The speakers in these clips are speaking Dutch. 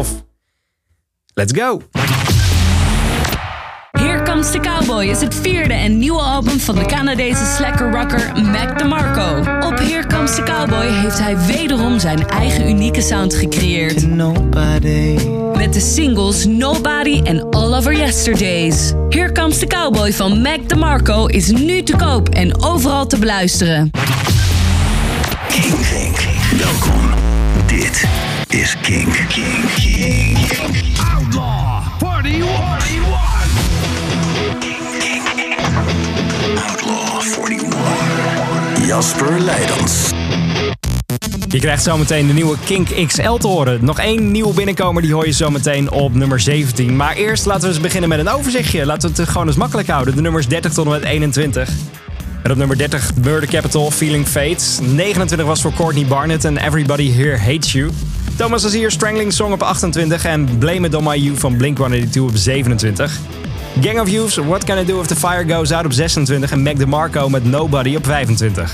Of let's go! Here Comes the Cowboy is het vierde en nieuwe album van de Canadese slacker rocker Mac DeMarco. Op Here Comes the Cowboy heeft hij wederom zijn eigen unieke sound gecreëerd. Nobody. Met de singles Nobody en All Over Yesterdays. Here Comes the Cowboy van Mac DeMarco is nu te koop en overal te beluisteren. Kink. Welkom. Dit is Kink. Outlaw 41. Outlaw 41. Jasper Leidens. Je krijgt zometeen de nieuwe Kink XL te horen. Nog één nieuwe binnenkomer, die hoor je zometeen op nummer 17. Maar eerst laten we eens beginnen met een overzichtje. Laten we het gewoon eens makkelijk houden. De nummers 30 tot en met 21. En op nummer 30 Murder Capital, Feeling Fate. 29 was voor Courtney Barnett en Everybody Here Hates You. Thomas Azier, Strangling Song op 28. En Blame It On My You van Blink-182 op 27. Gang of Youths, What Can I Do If The Fire Goes Out op 26 en Mac DeMarco met Nobody op 25.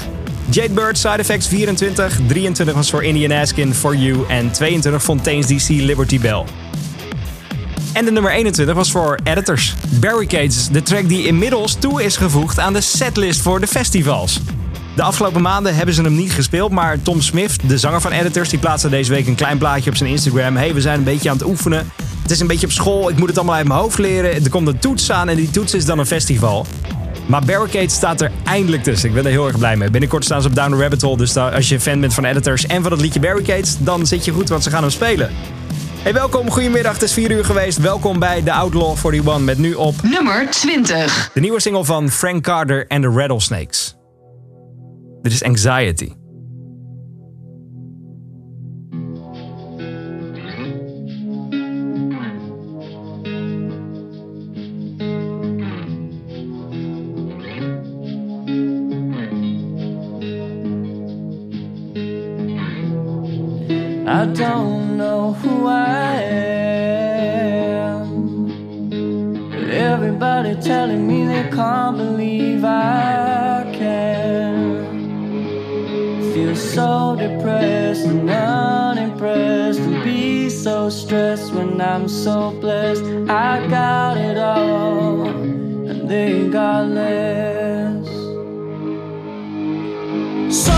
Jade Bird, Side Effects 24, 23 was voor Indian Askin, For You en 22 Fontaines DC, Liberty Bell. En de nummer 21 was voor Editors, Barricades, de track die inmiddels toe is gevoegd aan de setlist voor de festivals. De afgelopen maanden hebben ze hem niet gespeeld, maar Tom Smith, de zanger van Editors, die plaatste deze week een klein plaatje op zijn Instagram. Hey, we zijn een beetje aan het oefenen. Het is een beetje op school, ik moet het allemaal uit mijn hoofd leren. Er komt een toets aan en die toets is dan een festival. Maar Barricade staat er eindelijk tussen. Ik ben er heel erg blij mee. Binnenkort staan ze op Down the Rabbit Hole. Dus als je fan bent van Editors en van het liedje Barricades, dan zit je goed, want ze gaan hem spelen. Hey, welkom. Goedemiddag. Het is 4 uur geweest. Welkom bij The Outlaw 41 met nu op nummer 20. De nieuwe single van Frank Carter en The Rattlesnakes. Dit is Anxiety. I don't know who I am. Everybody telling me they can't believe I can. Feel so depressed and unimpressed, and be so stressed when I'm so blessed. I got it all, and they got less. So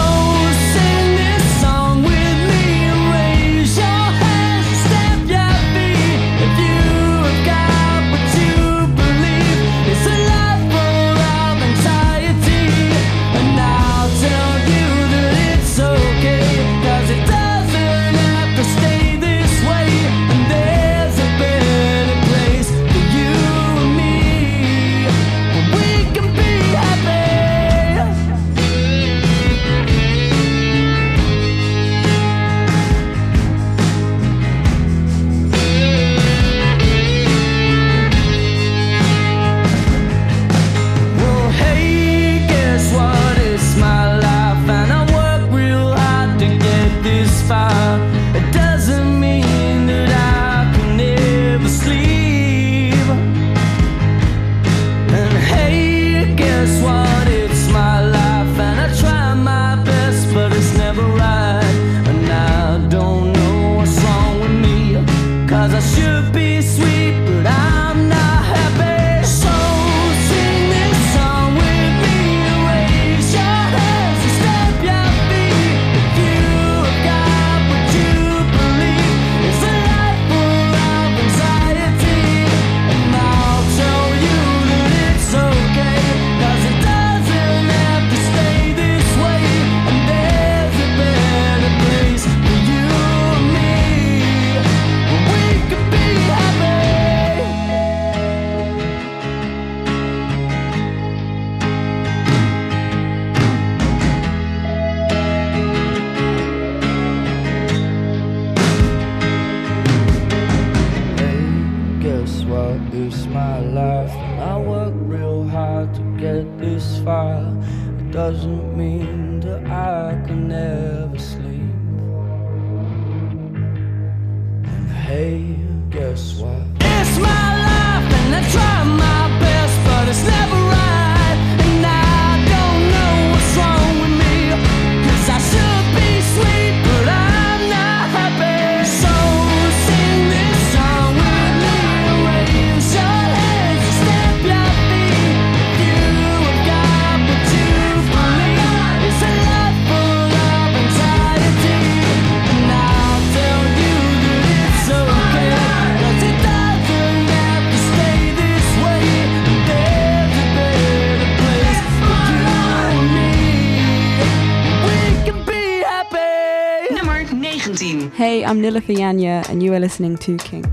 I'm Nilüfer Yanya, and you are listening to King.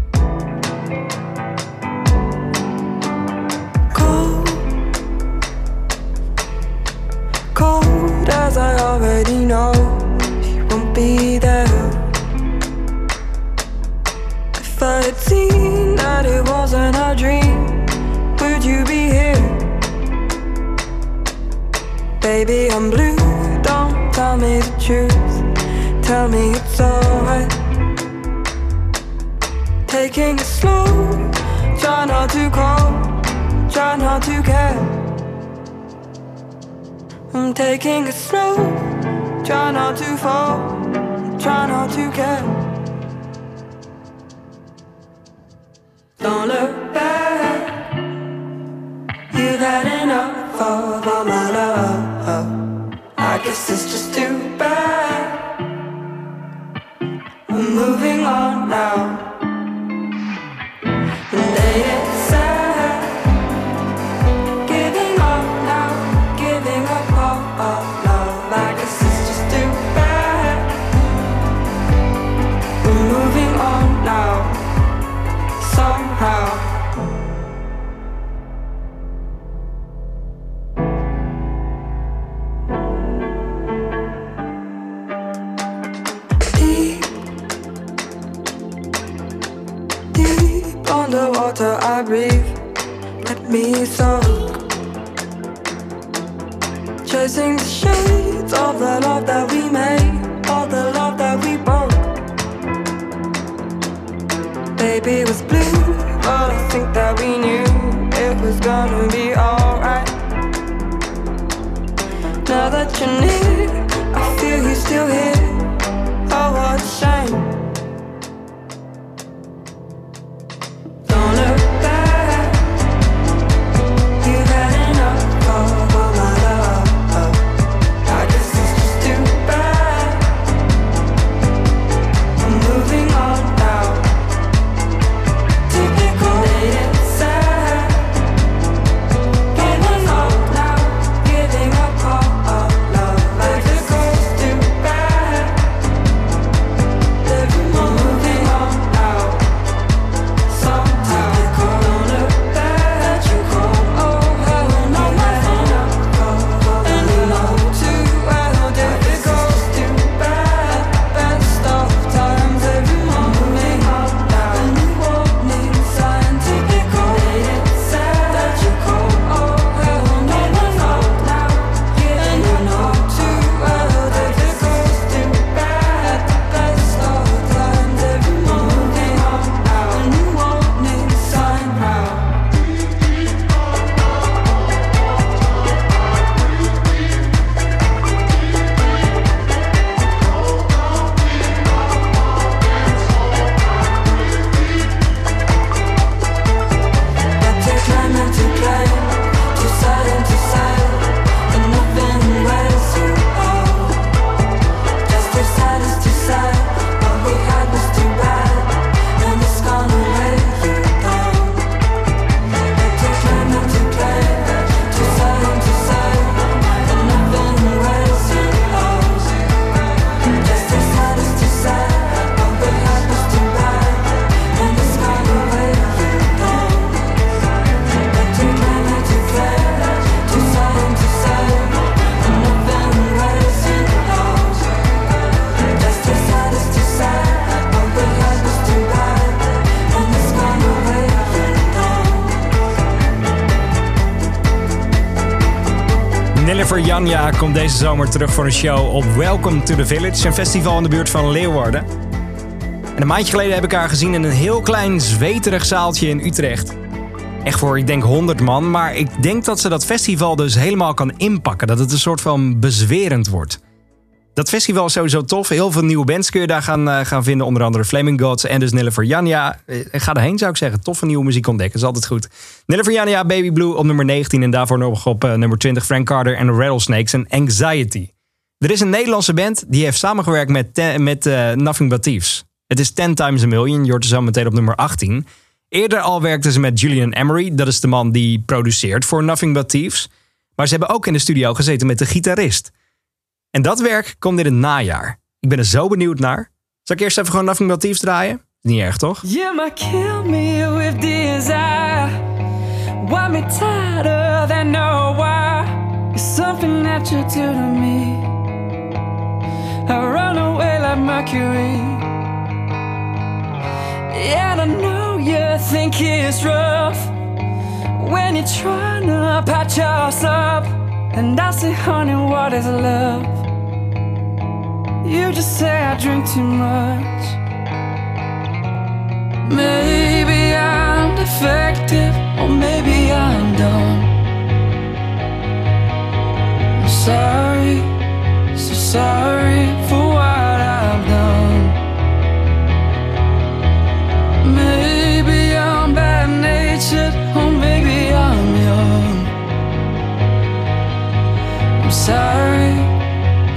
Cold, cold as I already know, she won't be there. If I had seen that it wasn't a dream, would you be here? Baby, I'm blue, don't tell me the truth, tell me it's alright. Taking it slow, try not to call, try not to care. I'm taking it slow, try not to fall, try not to care. Don't look back, you've had enough of all my love. I guess it's just too bad, I'm moving on now. I breathe, let me soak. Chasing the shades of the love that we made, all the love that we broke. Baby was blue, but I think that we knew it was gonna be alright. Now that you're near, I feel you still here, oh what a shame. Nilüfer Yanya komt deze zomer terug voor een show op Welcome to the Village, een festival in de buurt van Leeuwarden. En een maandje geleden heb ik haar gezien in een heel klein, zweterig zaaltje in Utrecht. Echt voor, ik denk, 100 man, maar ik denk dat ze dat festival dus helemaal kan inpakken. Dat het een soort van bezwerend wordt. Dat festival is sowieso tof, heel veel nieuwe bands kun je daar gaan vinden. Onder andere Flaming Gods en dus Nilüfer Yanya. Ga erheen, zou ik zeggen. Toffe nieuwe muziek ontdekken, is altijd goed. Nilüfer Yanya, Baby Blue op nummer 19 en daarvoor nog op nummer 20... Frank Carter en The Rattlesnakes en Anxiety. Er is een Nederlandse band die heeft samengewerkt met Nothing But Thieves. Het is 10 Times a Million, je hoort ze zo meteen op nummer 18. Eerder al werkten ze met Julian Emery, dat is de man die produceert voor Nothing But Thieves. Maar ze hebben ook in de studio gezeten met de gitarist. En dat werk komt in het najaar. Ik ben er zo benieuwd naar. Zal ik eerst even gewoon Nothing But Thieves draaien? Niet erg, toch? Yeah, my kill me with desire. Want me tighter than no wire. It's something that you do to me. I run away like Mercury. And I know you think it's rough when you're trying to patch us up. And I say, honey, what is love? You just say I drink too much. Maybe I'm defective, or maybe I'm dumb. I'm sorry, so sorry for what I've done. Maybe I'm bad-natured, or maybe I'm young. I'm sorry,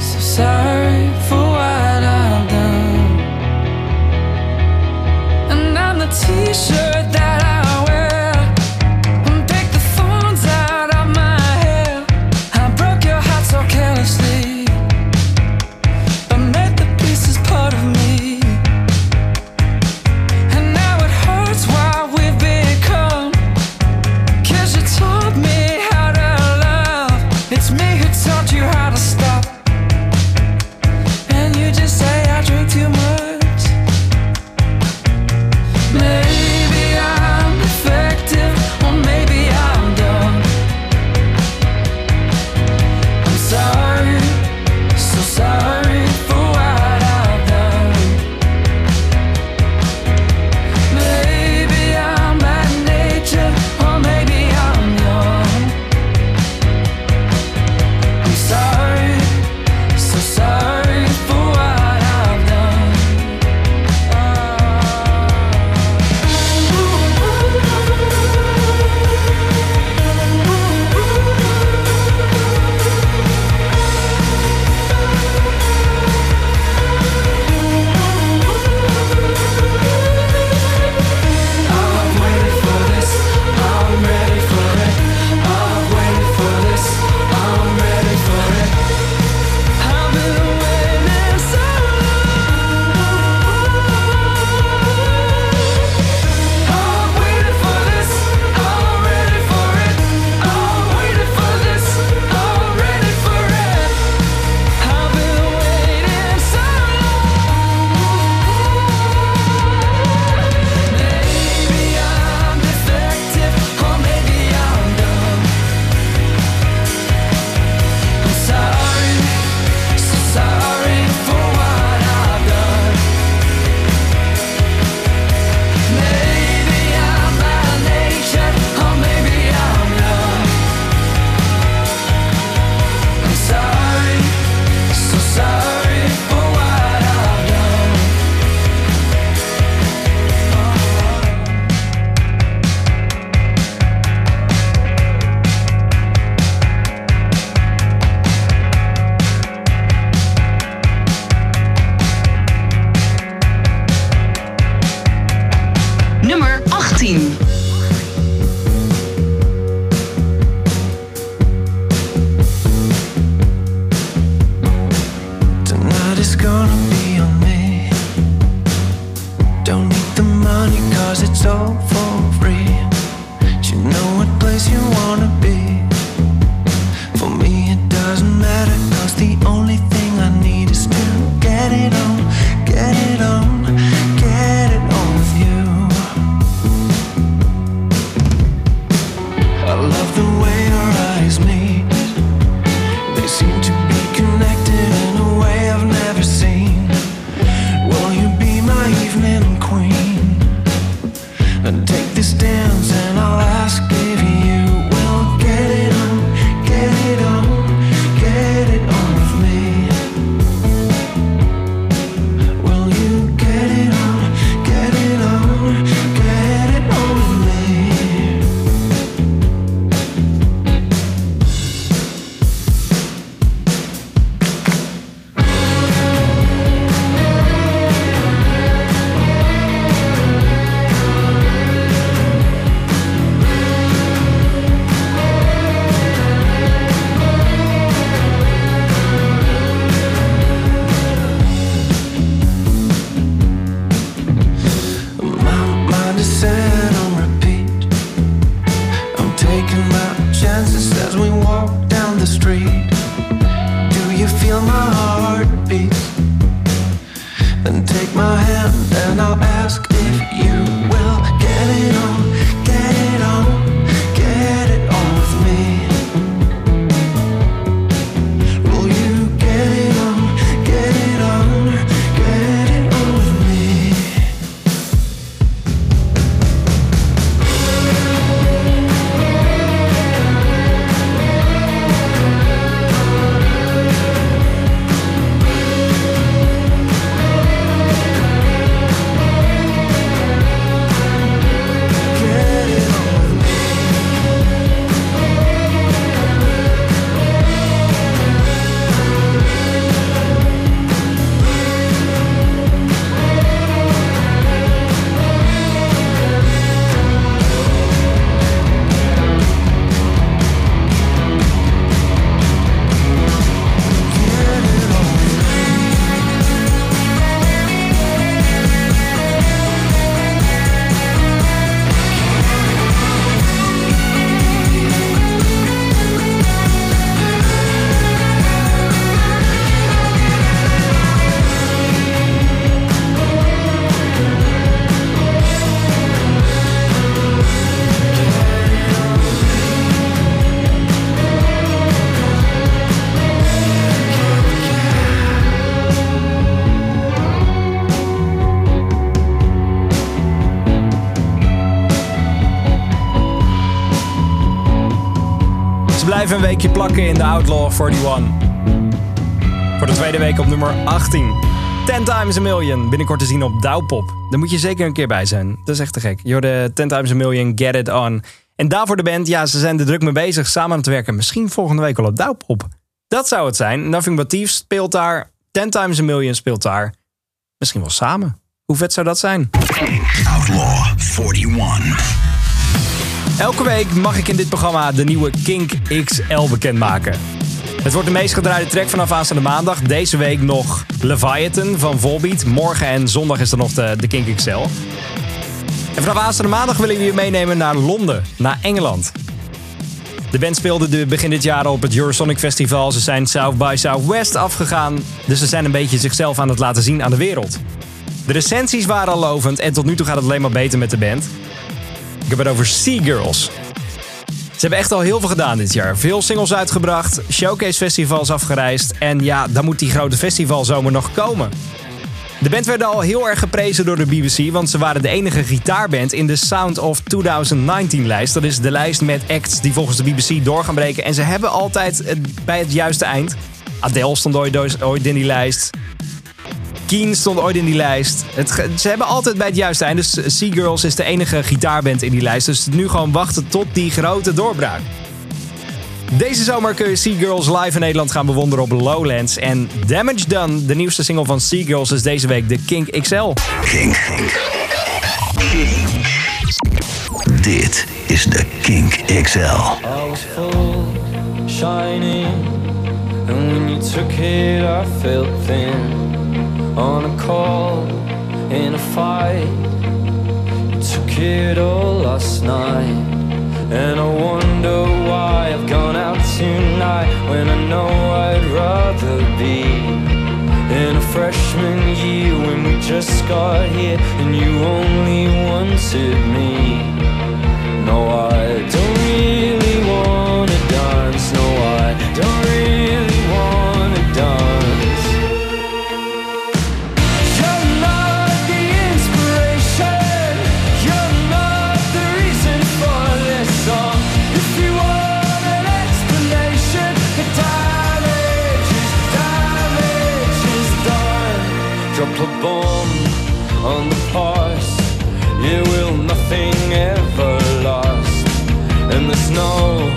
so sorry for what I've done. And I'm the t-shirt that I wear. blijf een weekje plakken in de Outlaw 41. Voor de tweede week op nummer 18. 10 Times a Million. Binnenkort te zien op Douwpop. Daar moet je zeker een keer bij zijn. Dat is echt te gek. Je hoorde 10 Times a Million, Get It On. En daarvoor de band, ja, ze zijn er druk mee bezig samen aan het werken. Misschien volgende week al op Douwpop. Dat zou het zijn. Nothing But Thieves speelt daar. 10 Times a Million speelt daar. Misschien wel samen. Hoe vet zou dat zijn? Outlaw 41. Elke week mag ik in dit programma de nieuwe Kink XL bekendmaken. Het wordt de meest gedraaide track vanaf aanstaande maandag. Deze week nog Leviathan van Volbeat. Morgen en zondag is er nog de Kink XL. En vanaf aanstaande maandag willen we je meenemen naar Londen, naar Engeland. De band speelde begin dit jaar op het Eurosonic Festival. Ze zijn South by Southwest afgegaan. Dus ze zijn een beetje zichzelf aan het laten zien aan de wereld. De recensies waren al lovend en tot nu toe gaat het alleen maar beter met de band. Ik heb het over Sea Girls. Ze hebben echt al heel veel gedaan dit jaar. Veel singles uitgebracht, showcase festivals afgereisd. En ja, dan moet die grote festivalzomer nog komen. De band werd al heel erg geprezen door de BBC, want ze waren de enige gitaarband in de Sound of 2019 lijst. Dat is de lijst met acts die volgens de BBC door gaan breken. En ze hebben altijd bij het juiste eind. Adele stond ooit in die lijst. Keen stond ooit in die lijst. Ze hebben altijd bij het juiste eind. Dus Sea Girls is de enige gitaarband in die lijst. Dus nu gewoon wachten tot die grote doorbraak. Deze zomer kun je Sea Girls live in Nederland gaan bewonderen op Lowlands. En Damage Done, de nieuwste single van Sea Girls, is deze week de Kink XL. Kink. Dit is de Kink XL. I was full, shining, and when you took it I felt thin. On a call, in a fight, you took it all last night. And I wonder why I've gone out tonight, when I know I'd rather be in a freshman year, when we just got here and you only wanted me. No, I don't really wanna dance. No, I don't really wanna dance. A bomb on the past, yeah, will nothing ever last, and there's no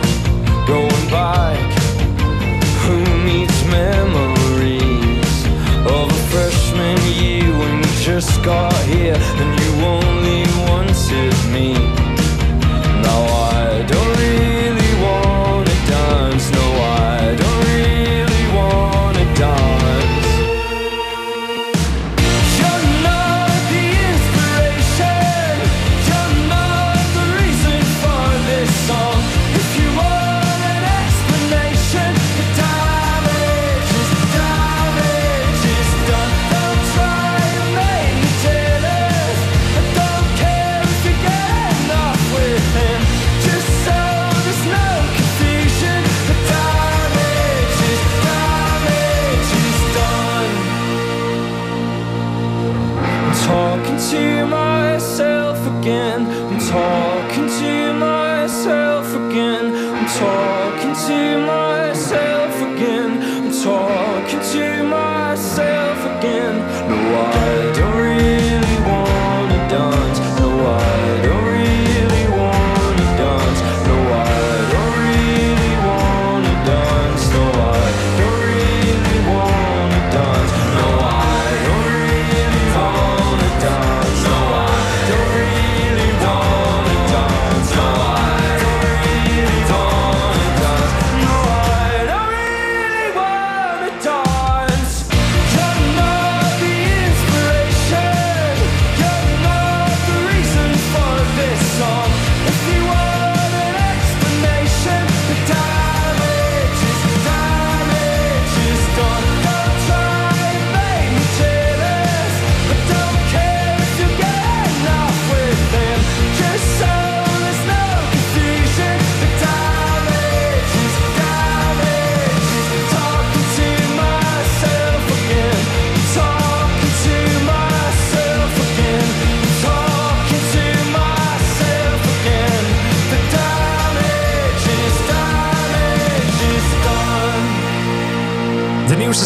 going back. Who needs memories of a freshman year when we just got here and you only wanted me? Now I don't really wanna dance. No, I don't really wanna dance.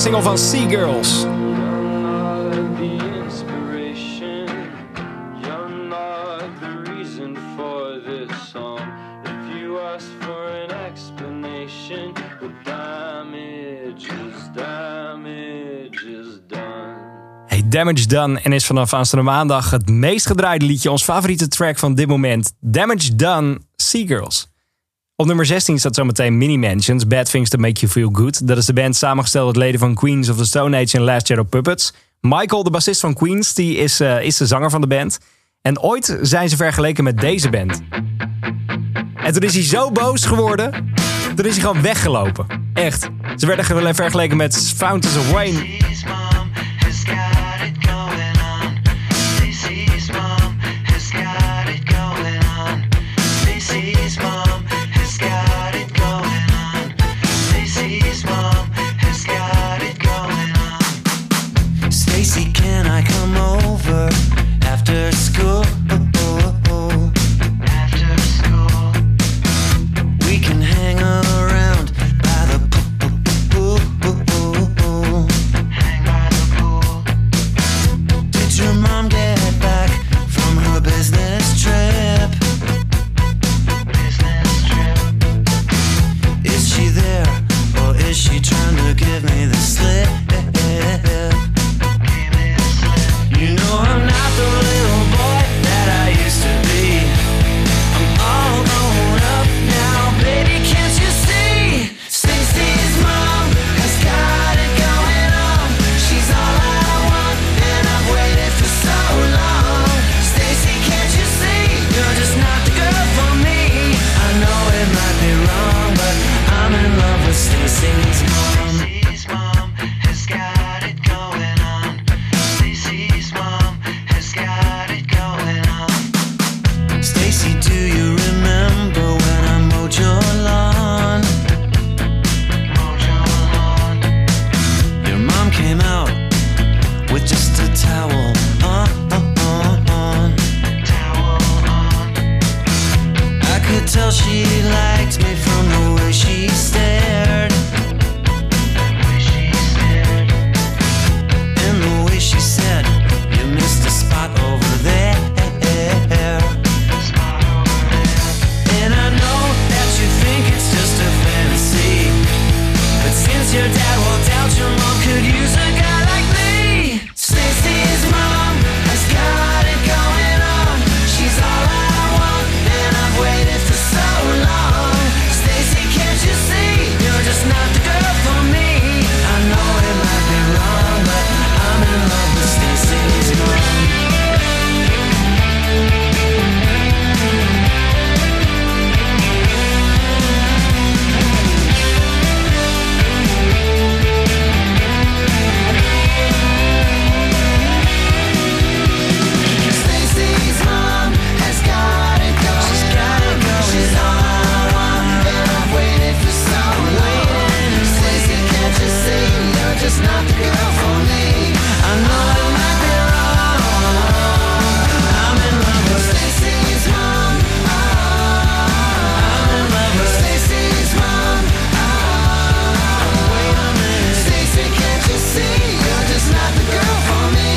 eerste single van Sea Girls. Damage Done en is vanaf aanstaande maandag het meest gedraaide liedje, ons favoriete track van dit moment. Damage Done, Sea Girls. Op nummer 16 staat zometeen Mini Mansions, Bad Things That Make You Feel Good. Dat is de band samengesteld uit leden van Queens of the Stone Age en Last Shadow Puppets. Michael, de bassist van Queens, die is de zanger van de band. En ooit zijn ze vergeleken met deze band. En toen is hij zo boos geworden, toen is hij gewoon weggelopen. Echt. Ze werden vergeleken met Fountains of Wayne. After school, after school, we can hang around by the pool, hang by the pool. Did your mom get back from her business trip? Is she there, or is she trying to give me the slip? You know I'm not the little boy that I used to be. I'm all grown up now, baby, can't you see? Stacy's mom has got it going on. She's all I want, and I've waited for so long. Stacy, can't you see? You're just not the girl for me. I know it might be wrong, but I'm in love with Stacy's mom. Till she liked me from the way she stared, and the way she said, you missed a spot over there. And I know that you think it's just a fantasy, but since your dad walked out, your mom could use a guy like me. Stacy's mom has got it going on. She's all I want, and I've waited for so long. Stacy, can't you see? You're just not the girl for me. I know it might be wrong, but I'm in love with Stacy's mom. Just not the girl for me. I know I might be wrong. I'm in love with Stacy's mom. I'm in love with Stacy's mom. Wait a minute, Stacy, can't you see? You're just not the girl for me.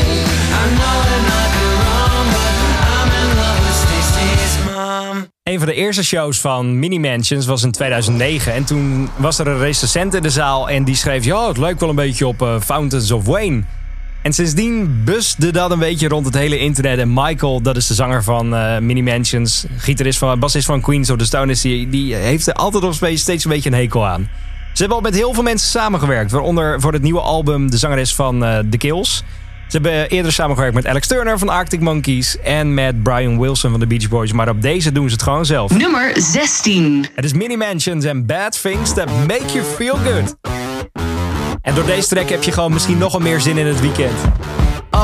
I know I might be wrong, but I'm in love with Stacy's mom. Een van de eerste shows van Mini Mansions was in 2009. En toen was er een recensent in de zaal en die schreef... ja, het lijkt wel een beetje op Fountains of Wayne. En sindsdien busde dat een beetje rond het hele internet. En Michael, dat is de zanger van Mini Mansions... bassist van Queens of the Stone Age... die heeft er altijd nog steeds een beetje een hekel aan. Ze hebben al met heel veel mensen samengewerkt. Waaronder voor het nieuwe album de zangeres van The Kills... Ze hebben eerder samengewerkt met Alex Turner van Arctic Monkeys... en met Brian Wilson van de Beach Boys. Maar op deze doen ze het gewoon zelf. Nummer 16. Het is Mini Mansions en Bad Things That Make You Feel Good. En door deze track heb je gewoon misschien nogal meer zin in het weekend.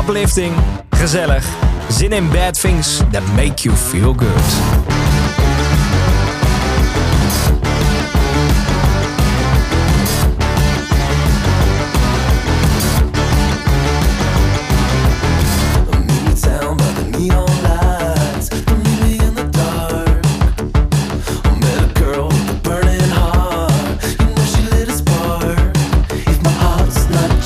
Uplifting, gezellig. Zin in Bad Things That Make You Feel Good. It's not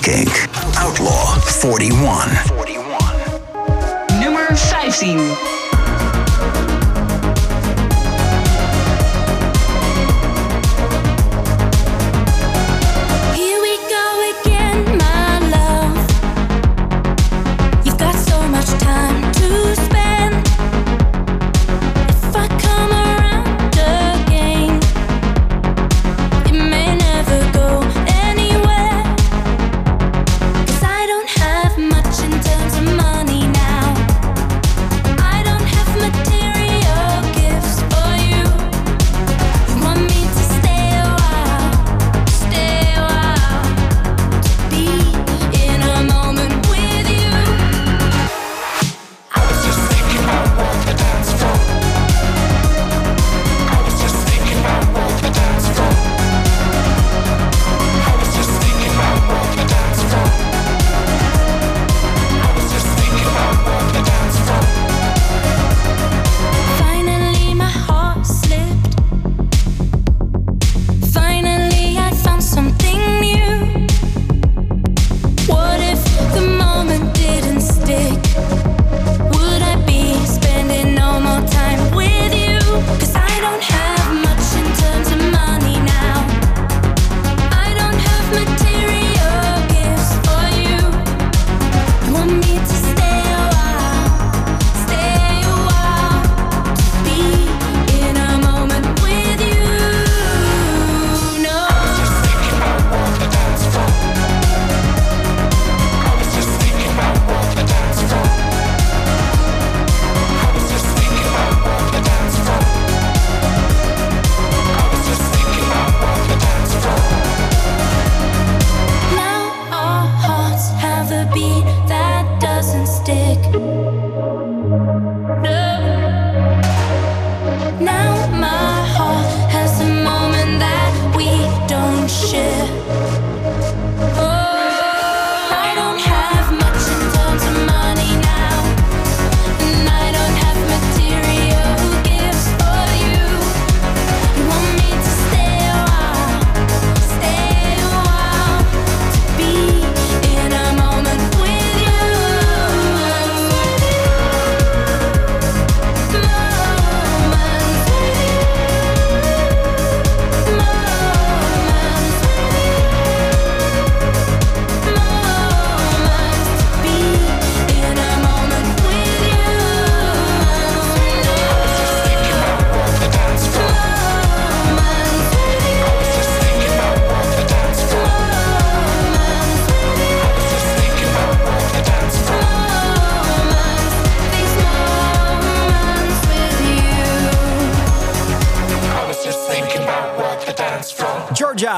Kink, Outlaw 41. Nummer 15.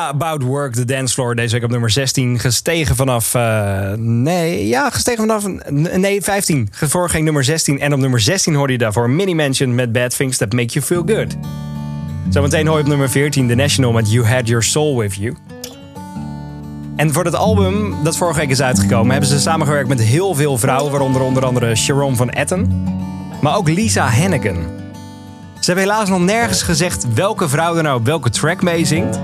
About Work, The Dance Floor. Deze week op nummer 16. Gestegen vanaf... Nee, 15. Voor ging nummer 16. En op nummer 16 hoorde je daarvoor Mini Mansion met Bad Things That Make You Feel Good. Zometeen hoor je op nummer 14 The National met You Had Your Soul With You. En voor dat album dat vorige week is uitgekomen, hebben ze samengewerkt met heel veel vrouwen, waaronder onder andere Sharon van Etten, maar ook Lisa Hannigan. Ze hebben helaas nog nergens gezegd welke vrouw er nou op welke track meezingt.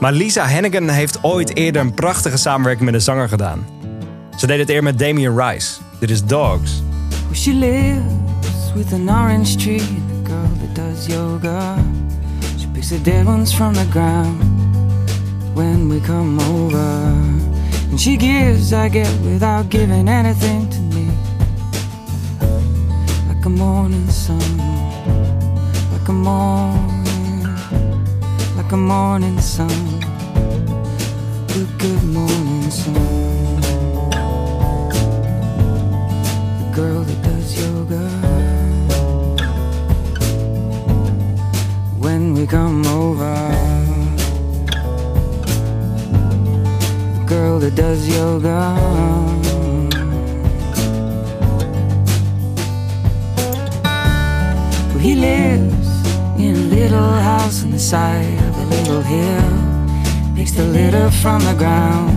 Maar Lisa Hannigan heeft ooit eerder een prachtige samenwerking met een zanger gedaan. Ze deed het eerder met Damien Rice. Dit is Dogs. Well, she lives with an orange tree, a girl that does yoga. She picks the dead ones from the ground when we come over. And she gives, I get without giving anything to me. Like a morning sun, like a morning. Like a morning sun, good morning sun. The girl that does yoga. When we come over, the girl that does yoga. Well, he lives In a little house on the side of a little hill, picks the litter from the ground.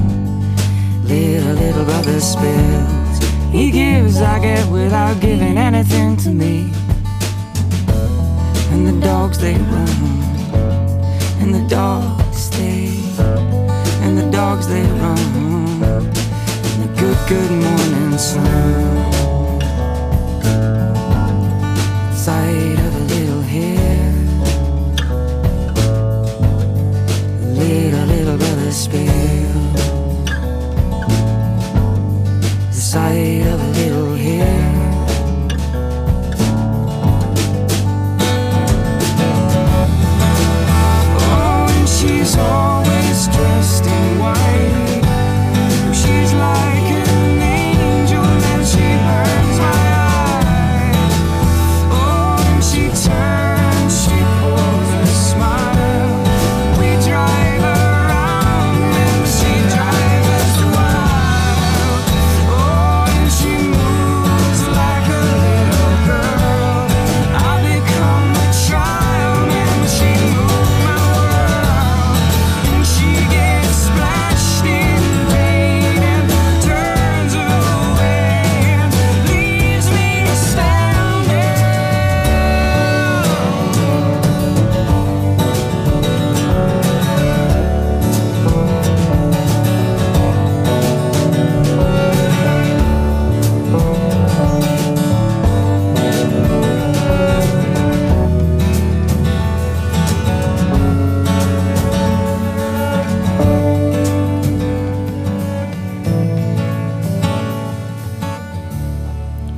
Little brother spills. He gives, I get, without giving anything to me. And the dogs they run, and the dogs they, and the dogs they run. And the good morning sun. Side of a little hill, little brother spills. Side of a little hill. Oh, and she's always dressed in white. She's like an angel and she burns my eyes. Oh, and she turns, she pulls a smile. We drive her around and she drives us wild.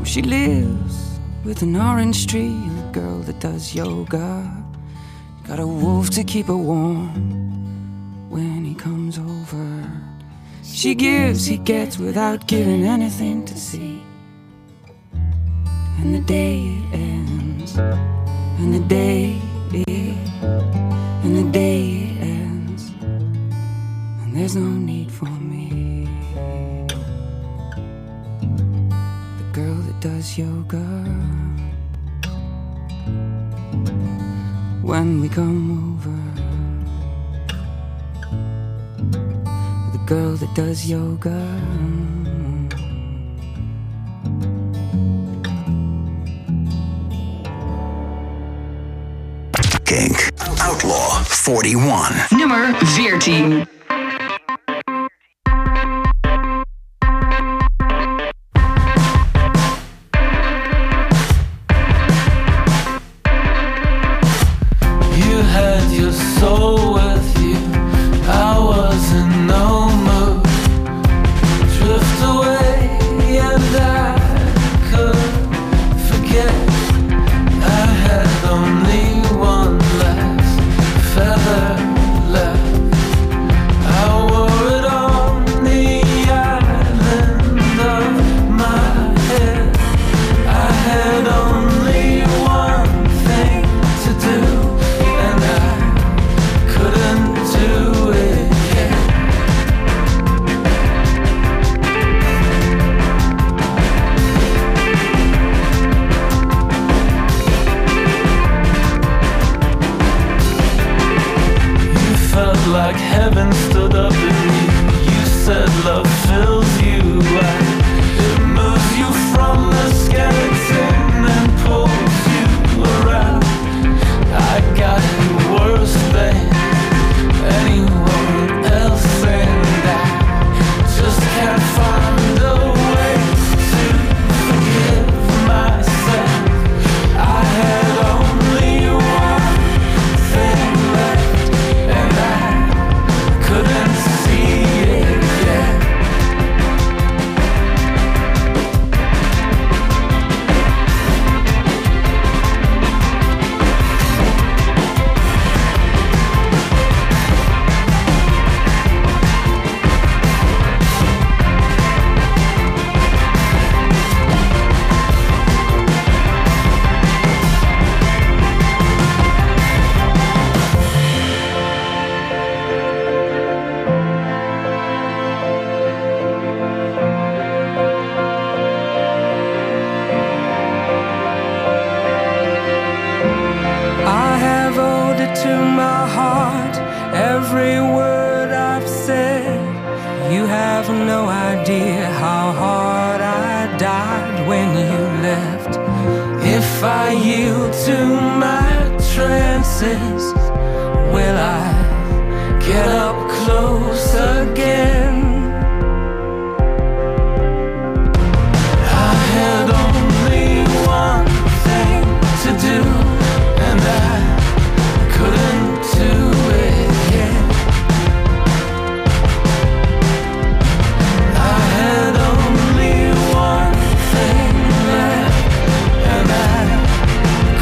She lives with an orange tree and a girl that does yoga. Got a wolf to keep her warm when he comes over. She gives, he gets, without giving anything to see. And the day it ends, and the day it, and the day it ends, and there's no need for me. Girl that does yoga. When we come over, the girl that does yoga. Kink, Outlaw 41, nummer 14. idea how hard I died when you left. If I yield to my trances, will I get up close again? I had only one thing to do, and I couldn't do it yet. I had only one thing left, and I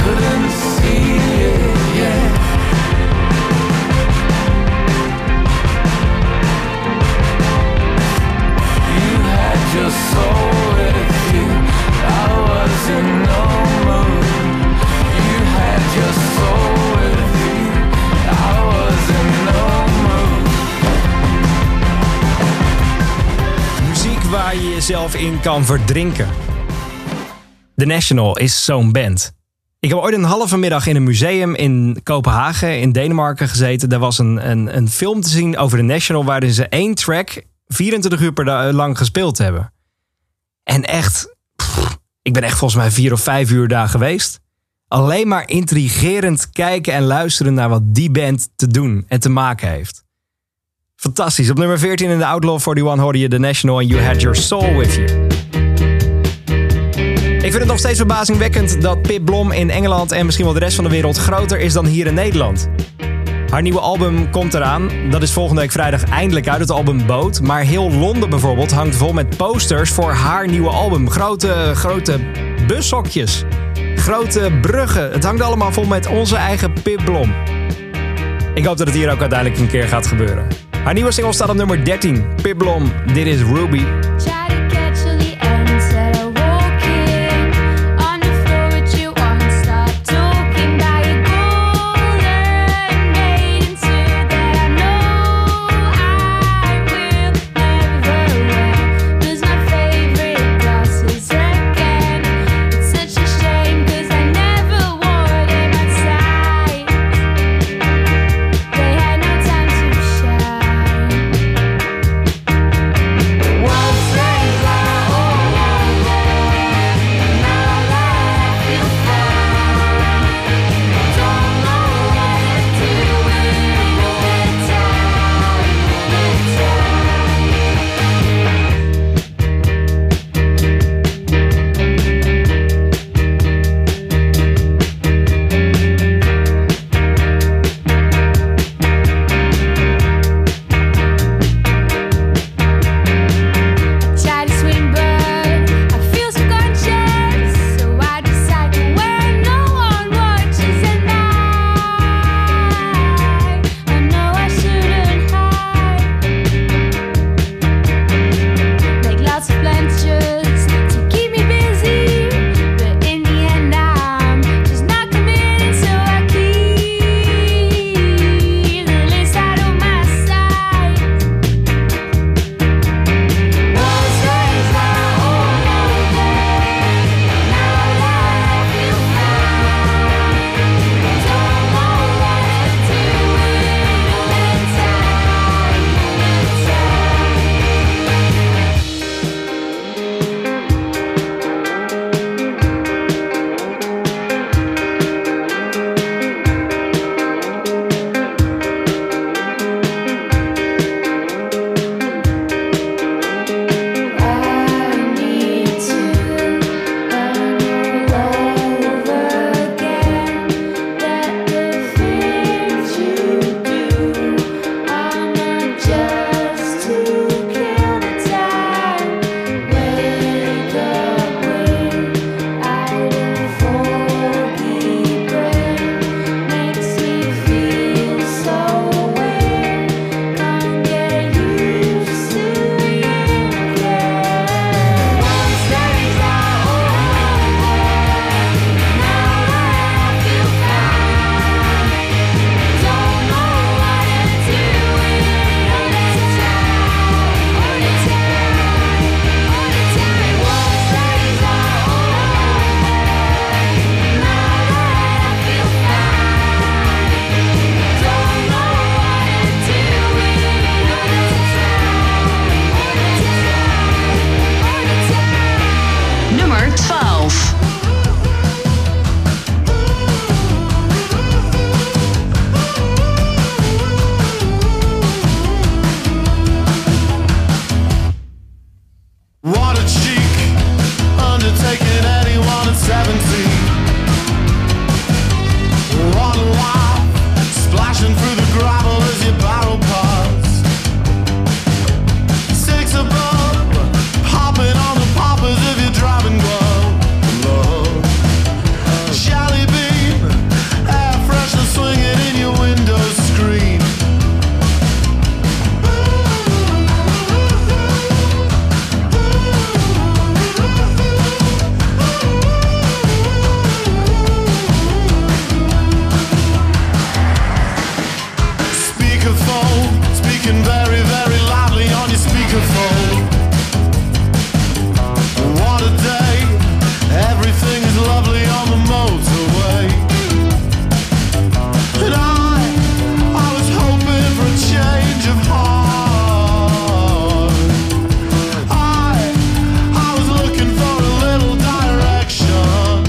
couldn't see it yet. You had your soul with you, I was in no mood. You had your soul with you, I was in no mood. Muziek waar je jezelf in kan verdrinken. The National is zo'n band. Ik heb ooit een halve middag in een museum in Kopenhagen, in Denemarken, gezeten. Daar was een film te zien over The National, waarin ze 1 track 24 uur lang gespeeld hebben. En echt, ik ben echt volgens mij 4 of 5 uur daar geweest. Alleen maar intrigerend kijken en luisteren naar wat die band te doen en te maken heeft. Fantastisch. Op nummer 14 in de Outlaw 41 hoorde je The National en You Had Your Soul With You. Ik vind het nog steeds verbazingwekkend dat Pip Blom in Engeland en misschien wel de rest van de wereld groter is dan hier in Nederland. Haar nieuwe album komt eraan. Dat is volgende week vrijdag eindelijk uit, het album Boot. Maar heel Londen bijvoorbeeld hangt vol met posters voor haar nieuwe album. Grote bushokjes. Grote bruggen. Het hangt allemaal vol met onze eigen Pip Blom. Ik hoop dat het hier ook uiteindelijk een keer gaat gebeuren. Haar nieuwe single staat op nummer 13. Pip Blom, dit is Ruby. speakerphone, speaking very, very loudly on your speakerphone. What a day, everything is lovely on the motorway. And I was hoping for a change of heart. I was looking for a little direction.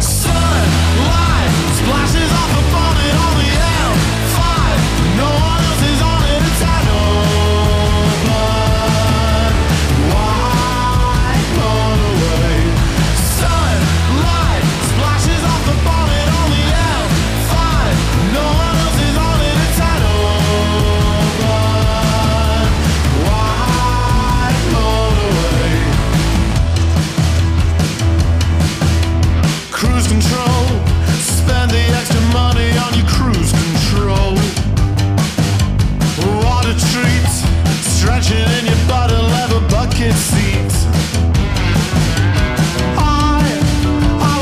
Sunlight splashes off a bonnet on the L5. No one else is on it, it's an open wide motorway. Sunlight splashes off the bonnet on the L5. No one else is on it, it's an open wide motorway. Cruise control, spend the extra money on your cruise control. What a treat, stretching in your butter leather bucket seat. I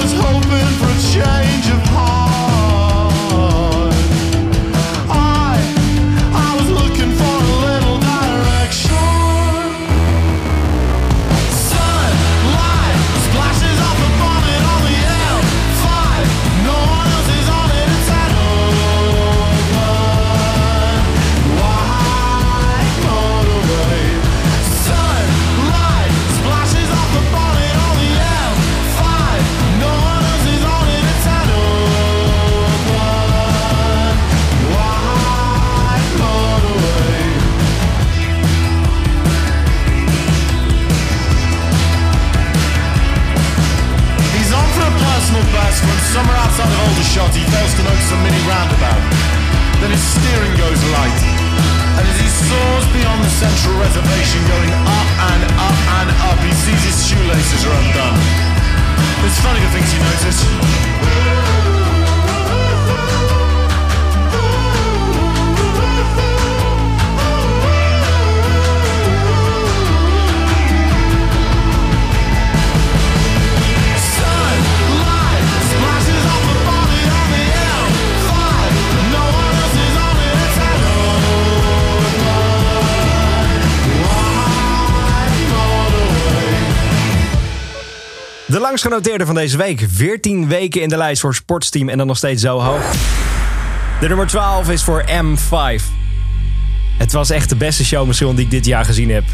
was hoping for a change of heart. I was looking for a little direction. Sunlight splashes off the bonnet on the L5. No one else is on it, it's an open wide motorway. Sunlight splashes off the bonnet on the L5. No one else is on it, it's an open wide motorway. He's on for a personal best when somewhere outside of Aldershot he fails to notice a mini roundabout. Then his steering goes light. And as he soars beyond the central reservation going up and up and up, he sees his shoelaces are undone. There's funny the things you notice. Sunlight splashes off the body on the L5. No one else is on it, it's an open wide motorway. De langstgenoteerde van deze week. 14 weken in de lijst voor Sportsteam en dan nog steeds zo hoog. De nummer 12 is voor M5. Het was echt de beste show misschien die ik dit jaar gezien heb.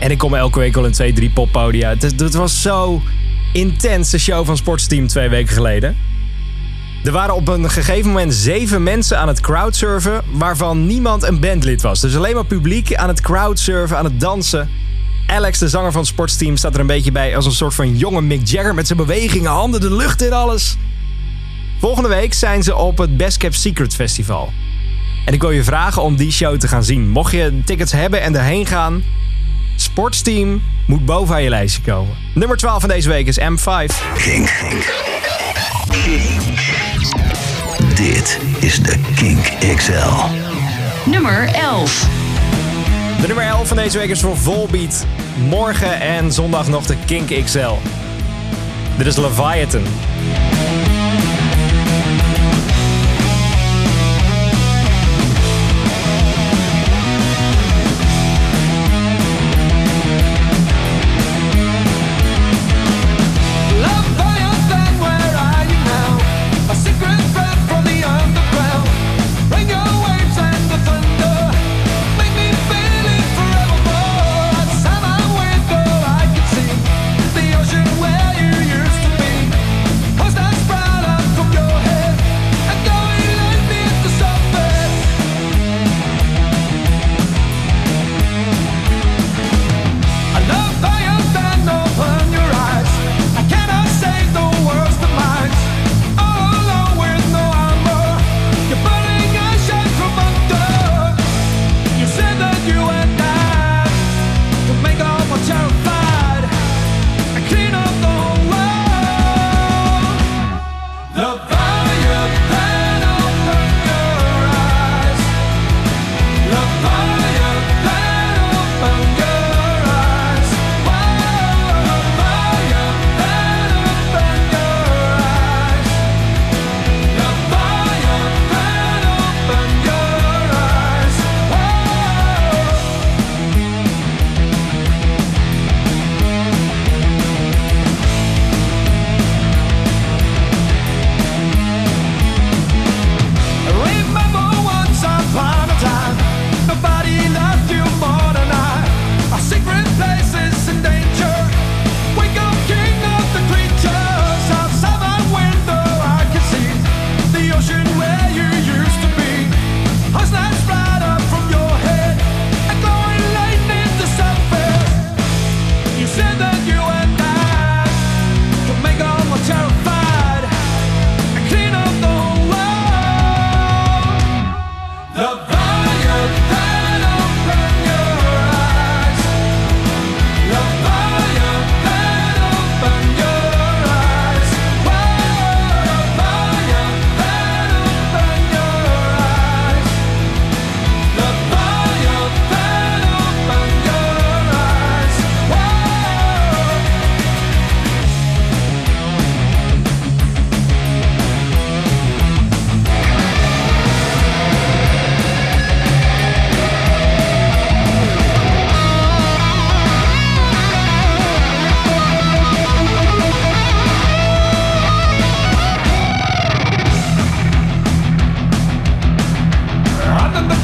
En ik kom elke week al in 2-3 poppodia. Het was zo intens de show van Sportsteam 2 weken geleden. Er waren op een gegeven moment 7 mensen aan het crowdsurfen, waarvan niemand een bandlid was. Dus alleen maar publiek aan het crowdsurfen, aan het dansen. Alex, de zanger van Sportsteam, staat er een beetje bij als een soort van jonge Mick Jagger met zijn bewegingen, handen de lucht in, alles. Volgende week zijn ze op het Best Kept Secret Festival. En ik wil je vragen om die show te gaan zien. Mocht je tickets hebben en erheen gaan, Sportsteam moet bovenaan je lijstje komen. Nummer 12 van deze week is M5. Dit is de Kink XL. Nummer 11. De nummer 11 van deze week is voor Volbeat. Morgen en zondag nog de Kink XL. Dit is Leviathan. Leviathan, where are you now? A secret threat from the underground. Bring your waves and the thunder. Make me feel it forevermore. I somehow with all I can see. The ocean where you used to be. Host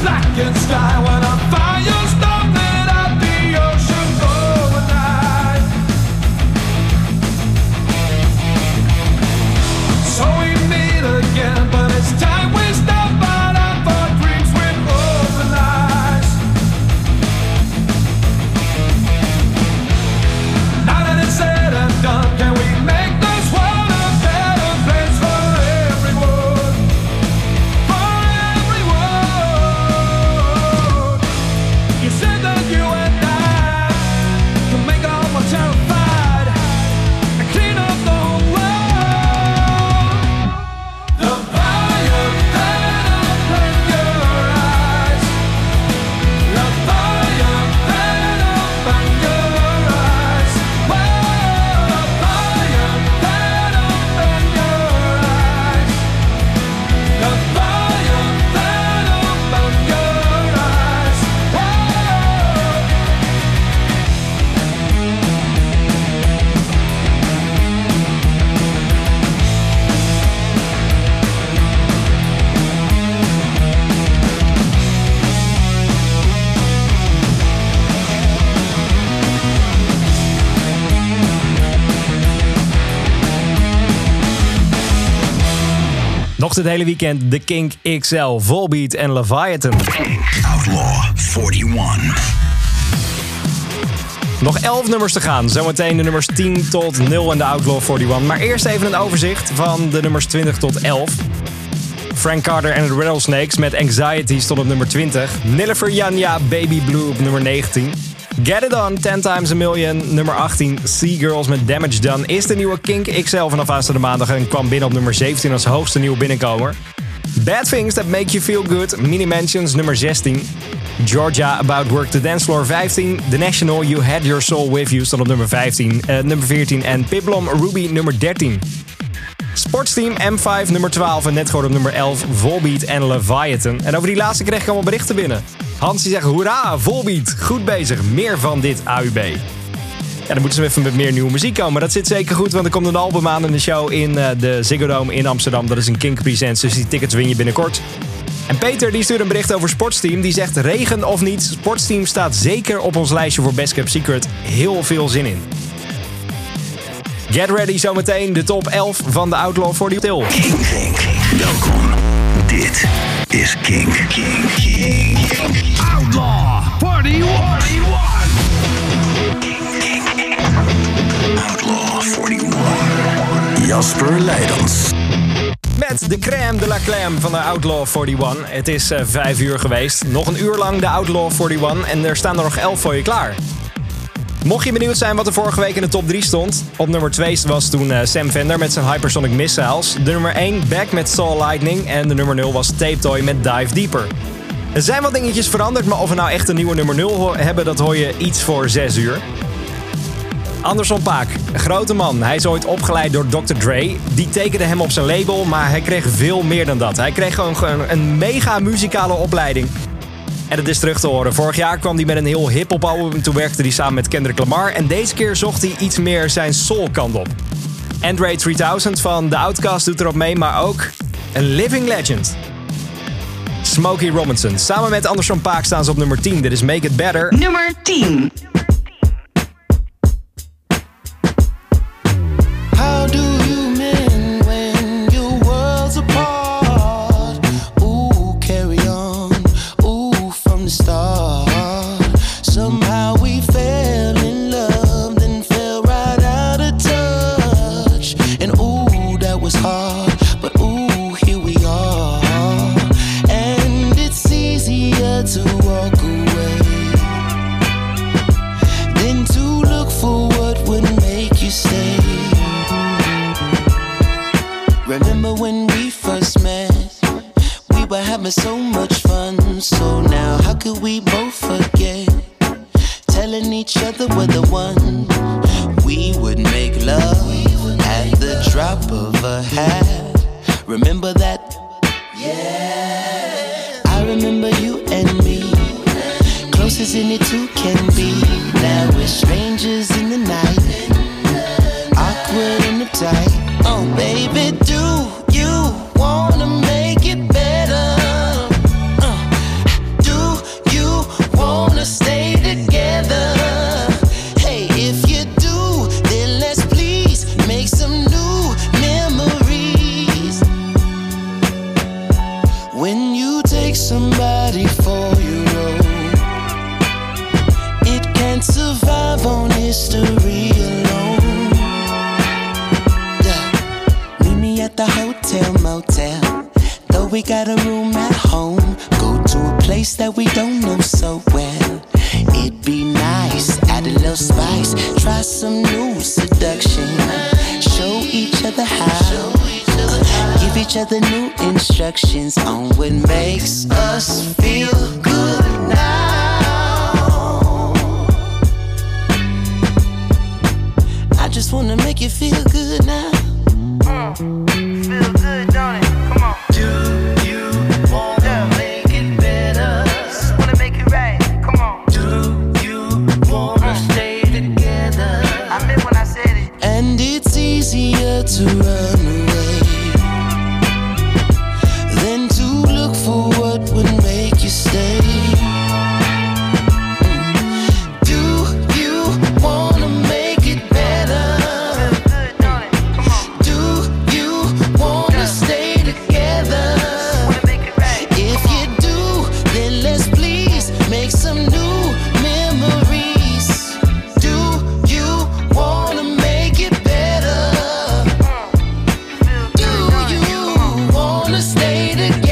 blackened sky when a fire stomping at the ocean overnight. So we meet again, but it's time we stop out up our dreams with open eyes. Now that it's said and done, can we make this world a better place for everyone? For everyone. You said that you and I can make all my terrified and clean up the whole world. The fire that opened your eyes. The fire that opened your eyes. Well, the fire that opened your eyes. The fire that opened your eyes. Well, Nog dit hele weekend de Kink XL, Volbeat en Leviathan. Outlaw 41. Nog 11 nummers te gaan. Zometeen de nummers 10 tot 0 en de Outlaw 41. Maar eerst even een overzicht van de nummers 20 tot 11. Frank Carter en The Rattlesnakes met Anxiety stond op nummer 20. Nilüfer Yanya, Baby Blue op nummer 19. Get It On, 10 Times A Million, nummer 18. Sea Girls met Damage Done is de nieuwe Kink XL vanaf aanstaande maandag en kwam binnen op nummer 17 als hoogste nieuwe binnenkomer. Bad Things That Make You Feel Good, Mini Mansions, nummer 16. Georgia, About Work The Dance Floor, 15. The National, You Had Your Soul With You, stond op nummer 15. Nummer 14 en Pip Blom, Ruby, nummer 13. Sportsteam, M5, nummer 12 en net gewoon op nummer 11, Volbeat en Leviathan. En over die laatste kreeg ik allemaal berichten binnen. Hans die zegt, hoera, Volbeat, goed bezig, meer van dit AUB. Ja, dan moeten ze even met meer nieuwe muziek komen. Maar dat zit zeker goed, want er komt een album aan in de show in de Ziggo Dome in Amsterdam. Dat is een Kink Presents, dus die tickets win je binnenkort. En Peter die stuurt een bericht over Sportsteam. Die zegt, regen of niet, Sportsteam staat zeker op ons lijstje voor Best Kept Secret. Heel veel zin in. Get ready zometeen, de top 11 van de Outlaw voor die til. Kink. Welkom. Dit is Kink. Outlaw 41. Kink. Outlaw 41. Jasper Leidens. Met de crème de la crème van de Outlaw 41. Het is 5 uur geweest. Nog een uur lang de Outlaw 41 en er staan er nog 11 voor je klaar. Mocht je benieuwd zijn wat er vorige week in de top 3 stond. Op nummer 2 was toen Sam Fender met zijn Hypersonic Missiles. De nummer 1 Back met Soul Lightning. En de nummer 0 was Tape Toy met Dive Deeper. Er zijn wat dingetjes veranderd, maar of we nou echt een nieuwe nummer 0 hebben, dat hoor je iets voor 6 uur. Anderson Paak, grote man. Hij is ooit opgeleid door Dr. Dre. Die tekende hem op zijn label, maar hij kreeg veel meer dan dat. Hij kreeg gewoon een mega muzikale opleiding. En dat is terug te horen. Vorig jaar kwam hij met een heel hip-hop album. Toen werkte hij samen met Kendrick Lamar. En deze keer zocht hij iets meer zijn soul-kant op. Andre 3000 van The Outkast doet erop mee, maar ook een living legend. Smokey Robinson. Samen met Anderson Paak staan ze op nummer 10. Dit is Make It Better. Nummer 10. How do you mend when your world's apart? Ooh, carry on, ooh, from the start. Somehow we fell in love, then fell right out of touch. And ooh, that was hard, but ooh, here we are. And it's easier to walk away than to look for what would make you stay. Remember when we first met, we were having so much fun. So now how could we both forget, telling each other we're the one. We would make love at the drop of a hat. Remember that? Yeah, I remember you and me, closest in it two can be. Now we're strangers in the night, awkward and uptight. Oh baby, do you wanna make it better? take somebody for you, no. It can't survive on history alone. Yeah. Meet me at the hotel motel, though we got a room at home. Go to a place that we don't know so well. It'd be nice, add a little spice, try some new seduction. Show each other how, give each other new instructions on what makes us feel good now. I just wanna make you feel good now. Feel good, don't it? Come on. Do you wanna make it better? Wanna make it right? Come on. Do you wanna stay together? I meant when I said it. And it's easier to run away for what would make you stay. Do you wanna make it better? Do you wanna stay together? If you do, then let's please make some new memories. Do you wanna make it better? Do you wanna stay together?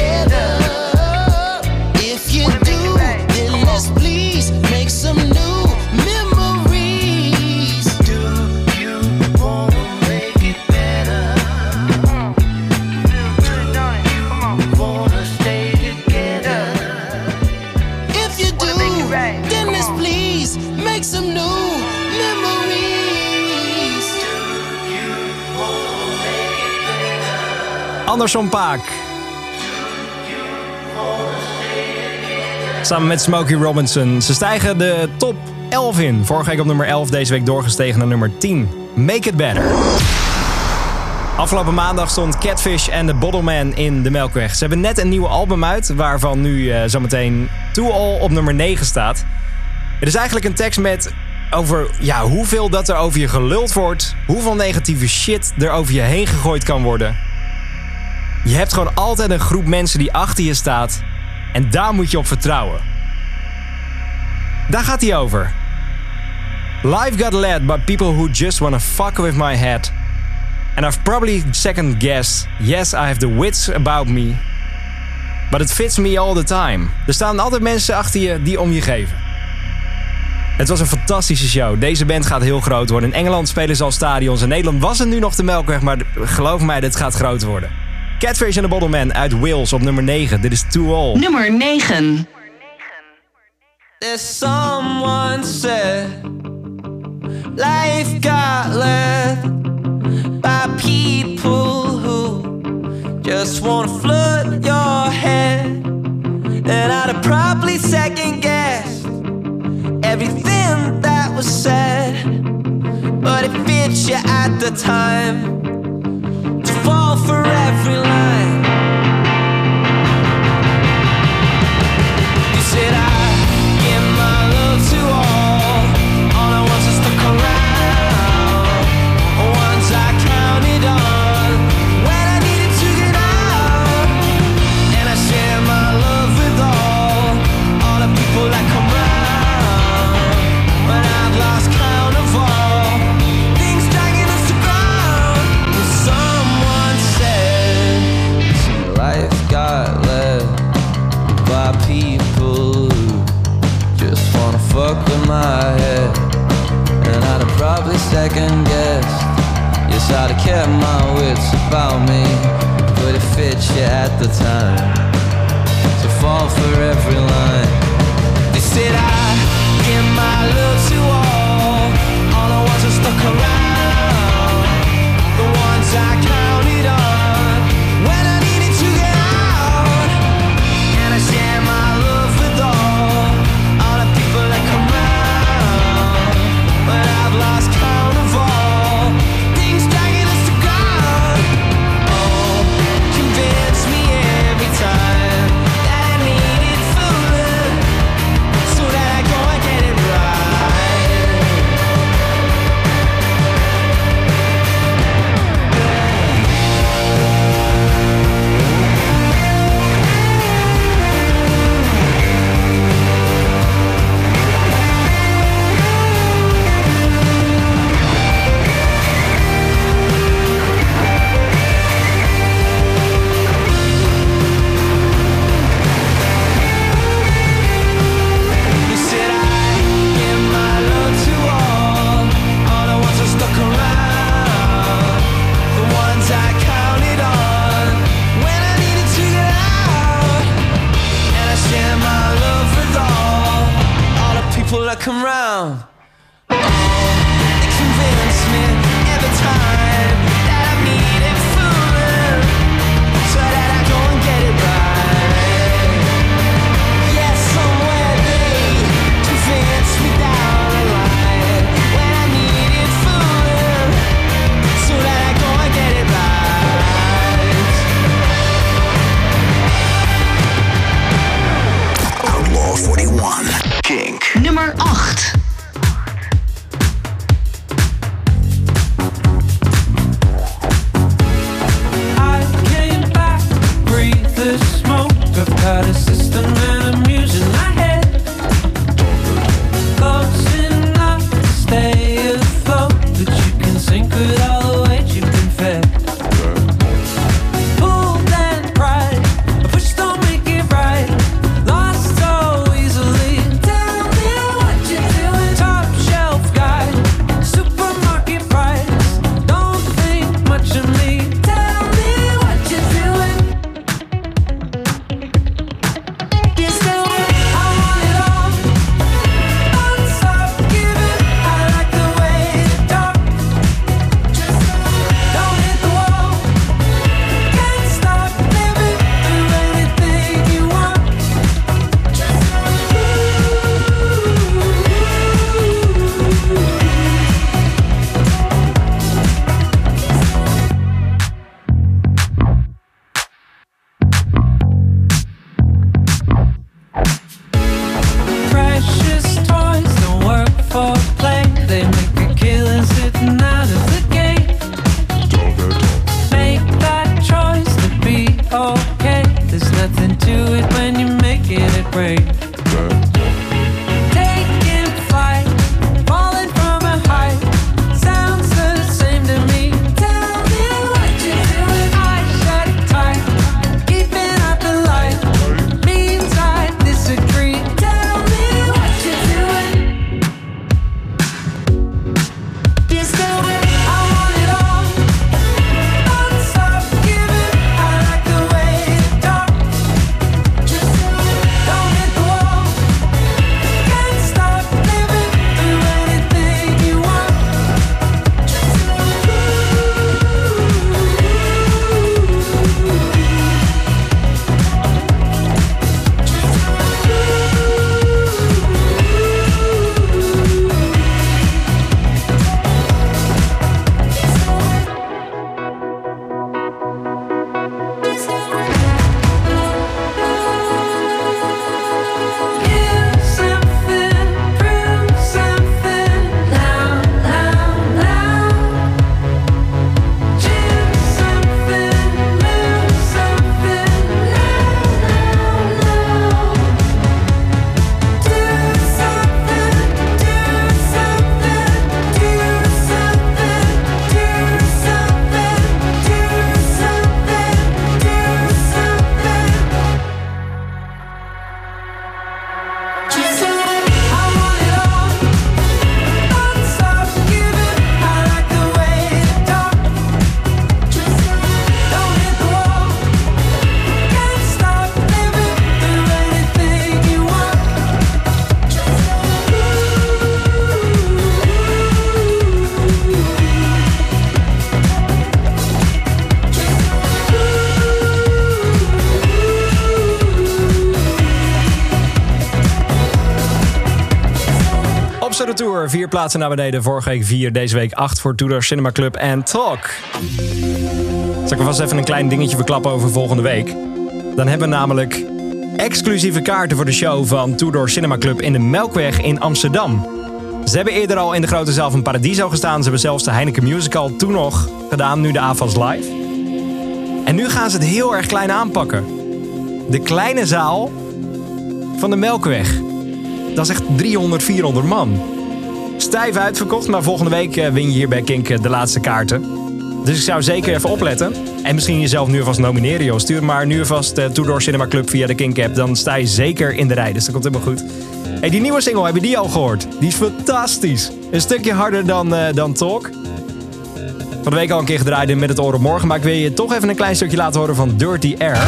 Anderson Paak. Samen met Smokey Robinson. Ze stijgen de top 11 in. Vorige week op nummer 11, deze week doorgestegen naar nummer 10. Make it better. Afgelopen maandag stond Catfish and the Bottlemen in de Melkweg. Ze hebben net een nieuwe album uit, waarvan nu zometeen Too All op nummer 9 staat. Het is eigenlijk een tekst met over hoeveel dat er over je geluld wordt. Hoeveel negatieve shit er over je heen gegooid kan worden. Je hebt gewoon altijd een groep mensen die achter je staat en daar moet je op vertrouwen. Daar gaat hij over. Life got led by people who just wanna fuck with my head. And I've probably second guessed. Yes, I have the wits about me. But it fits me all the time. Er staan altijd mensen achter je die om je geven. Het was een fantastische show. Deze band gaat heel groot worden. In Engeland spelen ze al stadions. In Nederland was het nu nog de Melkweg, maar geloof mij, dit gaat groot worden. Catfish and the Bottlemen uit Wales op nummer 9. Dit is Too All. Nummer 9. There's someone said life got led by people who just want to flood your head. And I'd have probably second guessed everything that was said. But it fits you at the time. Fall for every line. You said I give my love to all I want is to come around. Once I counted on when I needed to get out, and I share my love with all the people that come round. But I've lost count of all things dragging us to ground. Life got led by people who just wanna fuck with my head. And I'd have probably second guessed. Yes, I'd have kept my wits about me, but it fits you at the time to fall for every line. They said I give my love to all I was was stuck around. The ones I counted on when I share my love with all the people that come round. But I've lost count of all things dragging us to God. Oh, convince me every time that I needed fooling, so that I go and get it right. people that come round. Oh, they convince me every time that I'm needed fooling so that I go and get it right. Yes, somewhere they convince me down the line when I needed fooling so that I go and get it right. Outlaw 41. Nummer 8. I came back, breathe the smoke of Paradiso. De tour. 4 plaatsen naar beneden. Vorige week 4, deze week 8 voor Two Door Cinema Club en Talk. Zal ik alvast even een klein dingetje verklappen over volgende week. Dan hebben we namelijk exclusieve kaarten voor de show van Two Door Cinema Club in de Melkweg in Amsterdam. Ze hebben eerder al in de grote zaal van Paradiso gestaan. Ze hebben zelfs de Heineken Musical toen nog gedaan, nu de AFAS Live. En nu gaan ze het heel erg klein aanpakken. De kleine zaal van de Melkweg. Dat is echt 300, 400 man. Stijf uitverkocht, maar volgende week win je hier bij Kink de laatste kaarten. Dus ik zou zeker even opletten. En misschien jezelf nu alvast nomineren, joh. Stuur maar nu alvast Two Door Cinema Club via de Kink-app. Dan sta je zeker in de rij, dus dat komt helemaal goed. Hey, die nieuwe single, heb je die al gehoord? Die is fantastisch. Een stukje harder dan Talk. Van de week al een keer gedraaid met het oor op morgen. Maar ik wil je toch even een klein stukje laten horen van Dirty Air.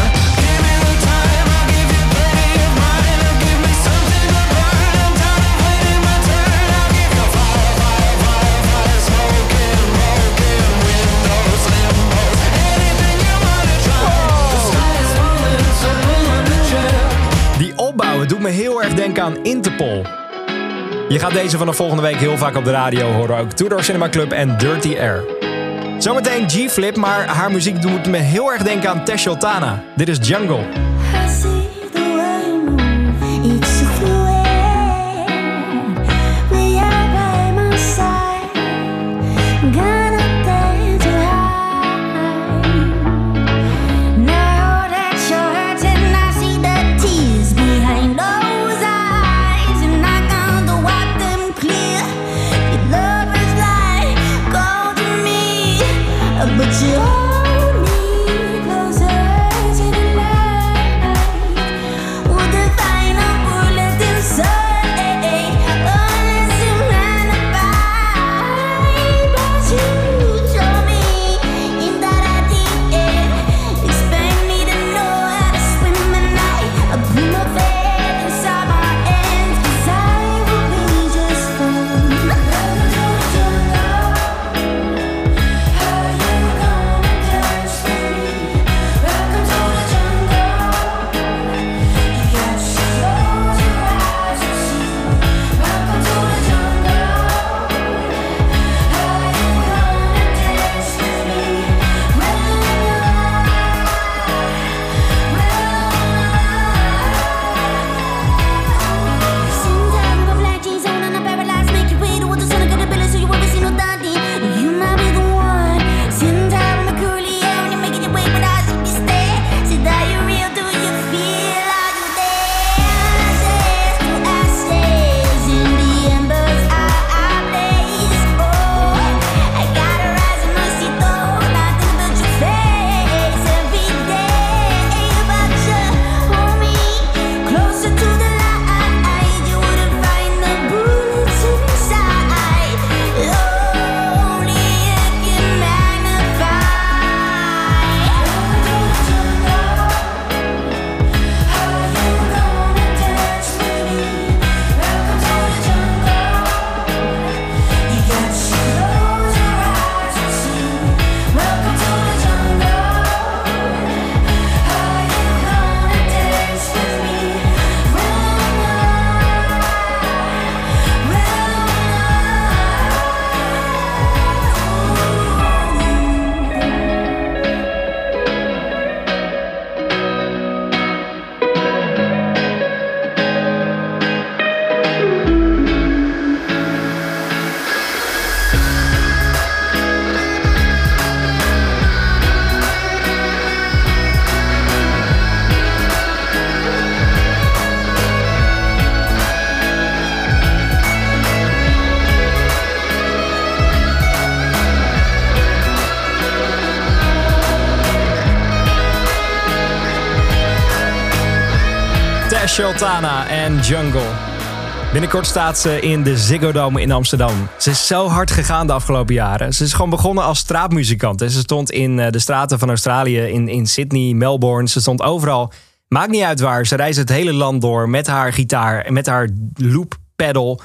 Het doet me heel erg denken aan Interpol. Je gaat deze vanaf volgende week heel vaak op de radio horen. Ook Two Door Cinema Club en Dirty Air. Zometeen G-Flip, maar haar muziek doet me heel erg denken aan Tash Sultana. Dit is Jungle. Sultana en Jungle. Binnenkort staat ze in de Ziggo Dome in Amsterdam. Ze is zo hard gegaan de afgelopen jaren. Ze is gewoon begonnen als straatmuzikant. Ze stond in de straten van Australië, in Sydney, Melbourne. Ze stond overal. Maakt niet uit waar. Ze reisde het hele land door met haar gitaar en met haar loop-pedal.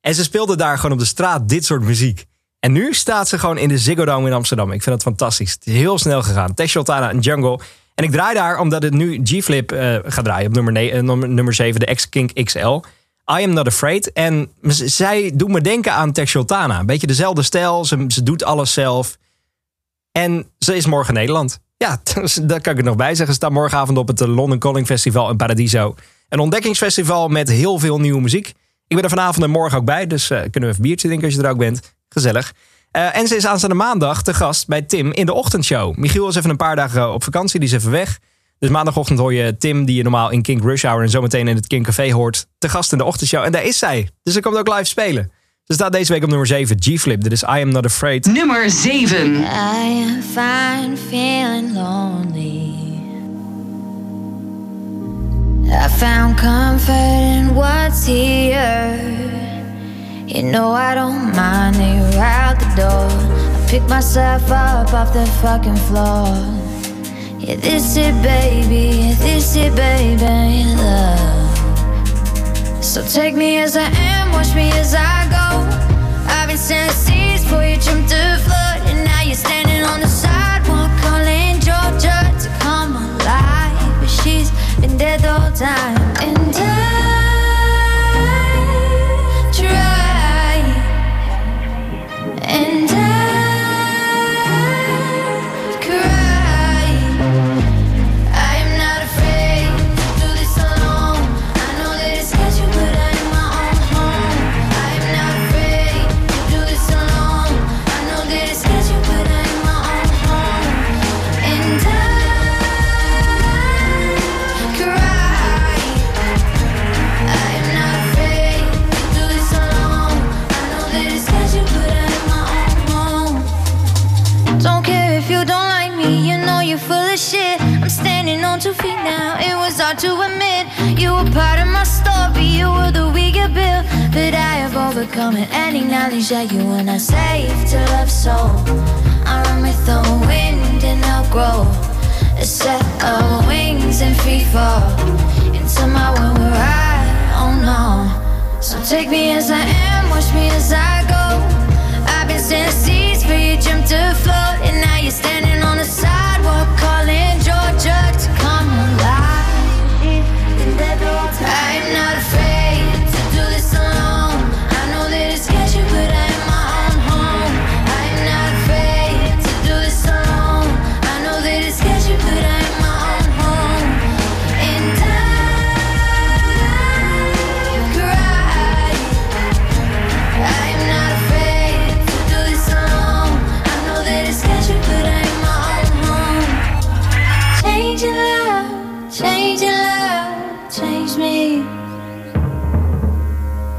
En ze speelde daar gewoon op de straat dit soort muziek. En nu staat ze gewoon in de Ziggo Dome in Amsterdam. Ik vind dat fantastisch. Het is heel snel gegaan. Tash Sultana en Jungle. En ik draai daar omdat het nu G-Flip gaat draaien op nummer 7, de X-Kink XL. I Am Not Afraid. En zij doet me denken aan Tash Sultana. Een beetje dezelfde stijl, ze doet alles zelf. En ze is morgen in Nederland. Ja, daar kan ik het nog bij zeggen. Ze staat morgenavond op het London Calling Festival in Paradiso. Een ontdekkingsfestival met heel veel nieuwe muziek. Ik ben er vanavond en morgen ook bij, dus kunnen we even biertje drinken als je er ook bent. Gezellig. En ze is aanstaande maandag te gast bij Tim in de ochtendshow. Michiel is even een paar dagen op vakantie, die is even weg. Dus maandagochtend hoor je Tim, die je normaal in Kink Rush Hour en zometeen in het Kink Café hoort, te gast in de ochtendshow. En daar is zij, dus ze komt ook live spelen. Ze staat deze week op nummer 7, G-Flip. Dit is I Am Not Afraid. Nummer 7. I am fine feeling lonely. I found comfort in what's here. You know I don't mind that you're out the door. I pick myself up off the fucking floor. Yeah, this it, baby, love. So take me as I am, watch me as I go. I've been sending seeds before you jumped the flood. And now you're standing on the sidewalk calling Georgia to come alive. But she's been dead the whole time. And I hard to admit. You were part of my story, you were the weaker bill, but I have overcome it and acknowledge that you were not safe to love. So I run with the wind and I'll grow a set of wings and free fall into my world where I don't know. So take me as I am, watch me as I go. I've been sending seeds for your dream to float, and now you're standing on the sidewalk calling Georgia to come alive. I'm not afraid to do this alone. I know that it's sketchy, but I'm my own home. I'm not afraid to do this alone. I know that it's sketchy, but I'm my own home. And I cry. I'm not afraid. Change your love, change me.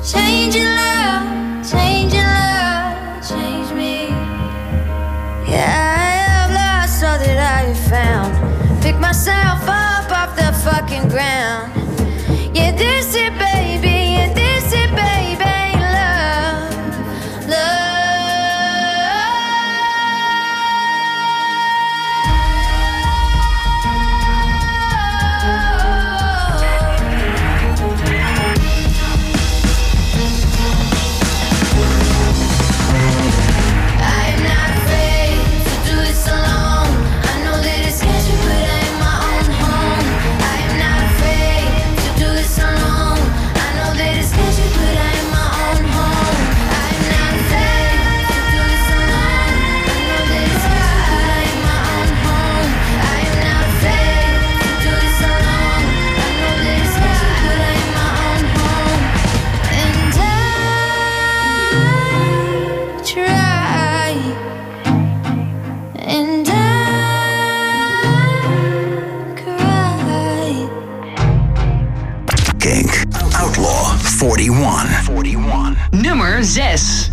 Change your love, change me. Yeah, I have lost all that I have found. Pick myself up off the fucking ground. Yeah, this it, baby. Yeah, this it, baby. Love, love. Nummer 6.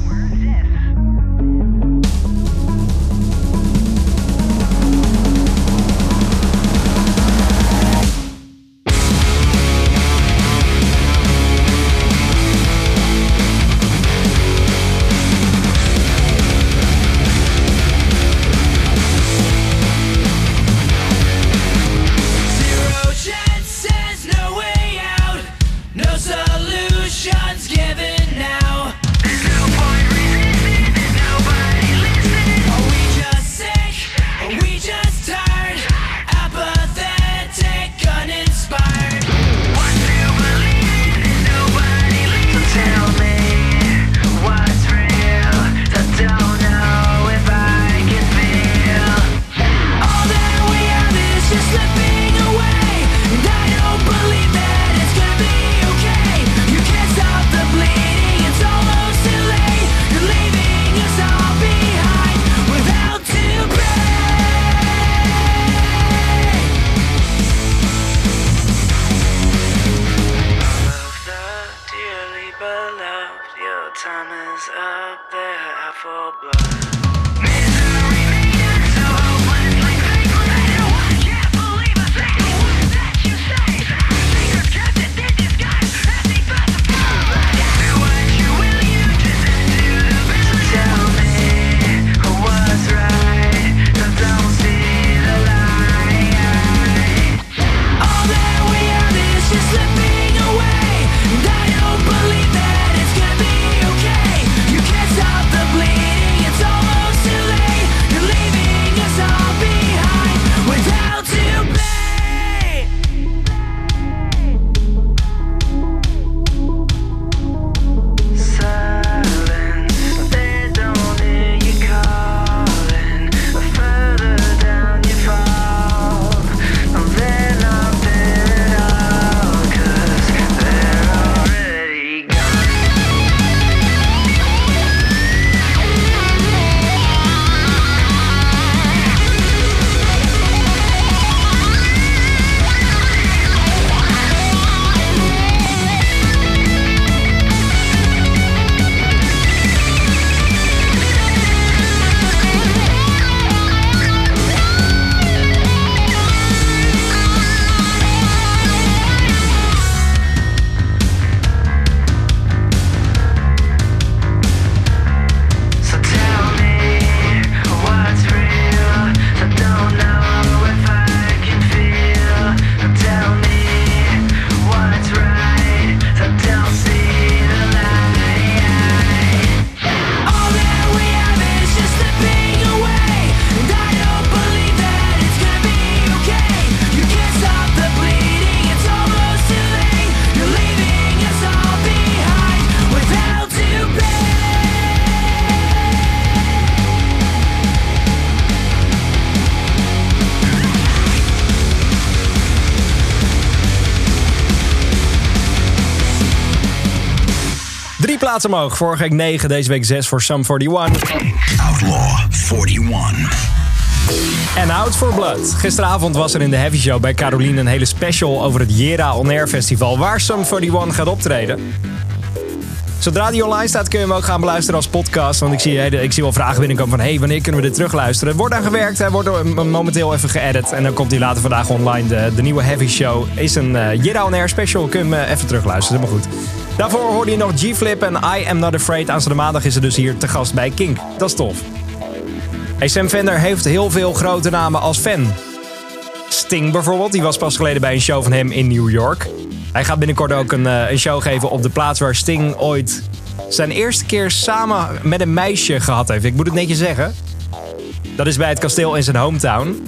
3 plaatsen omhoog. Vorige week 9, deze week 6 voor Sum 41. Outlaw 41. En Out for Blood. Gisteravond was er in de Heavy Show bij Caroline een hele special over het Jera On Air Festival, waar Sum 41 gaat optreden. Zodra die online staat kun je hem ook gaan beluisteren als podcast. Want ik zie wel vragen binnenkomen van, hey, wanneer kunnen we dit terugluisteren? Wordt aan gewerkt, hij wordt momenteel even geëdit. En dan komt hij later vandaag online. De nieuwe Heavy Show is een Jera On Air special. Kun je hem even terugluisteren, maar goed. Daarvoor hoorde je nog G-Flip en I Am Not Afraid. Aanstaande maandag is ze dus hier te gast bij Kink. Dat is tof. Hey, Sam Fender heeft heel veel grote namen als fan. Sting bijvoorbeeld, die was pas geleden bij een show van hem in New York. Hij gaat binnenkort ook een show geven op de plaats waar Sting ooit zijn eerste keer samen met een meisje gehad heeft. Ik moet het netjes zeggen. Dat is bij het kasteel in zijn hometown.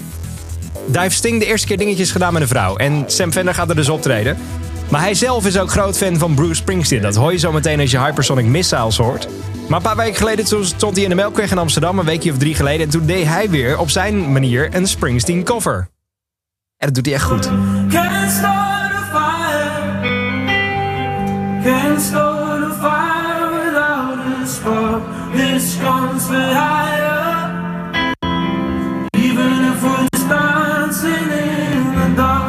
Daar heeft Sting de eerste keer dingetjes gedaan met een vrouw. En Sam Fender gaat er dus optreden. Maar hij zelf is ook groot fan van Bruce Springsteen. Dat hoor je zo meteen als je Hypersonic Missiles hoort. Maar een paar weken geleden stond hij in de Melkweg in Amsterdam, een weekje of 3 geleden. En toen deed hij weer op zijn manier een Springsteen cover. En dat doet hij echt goed.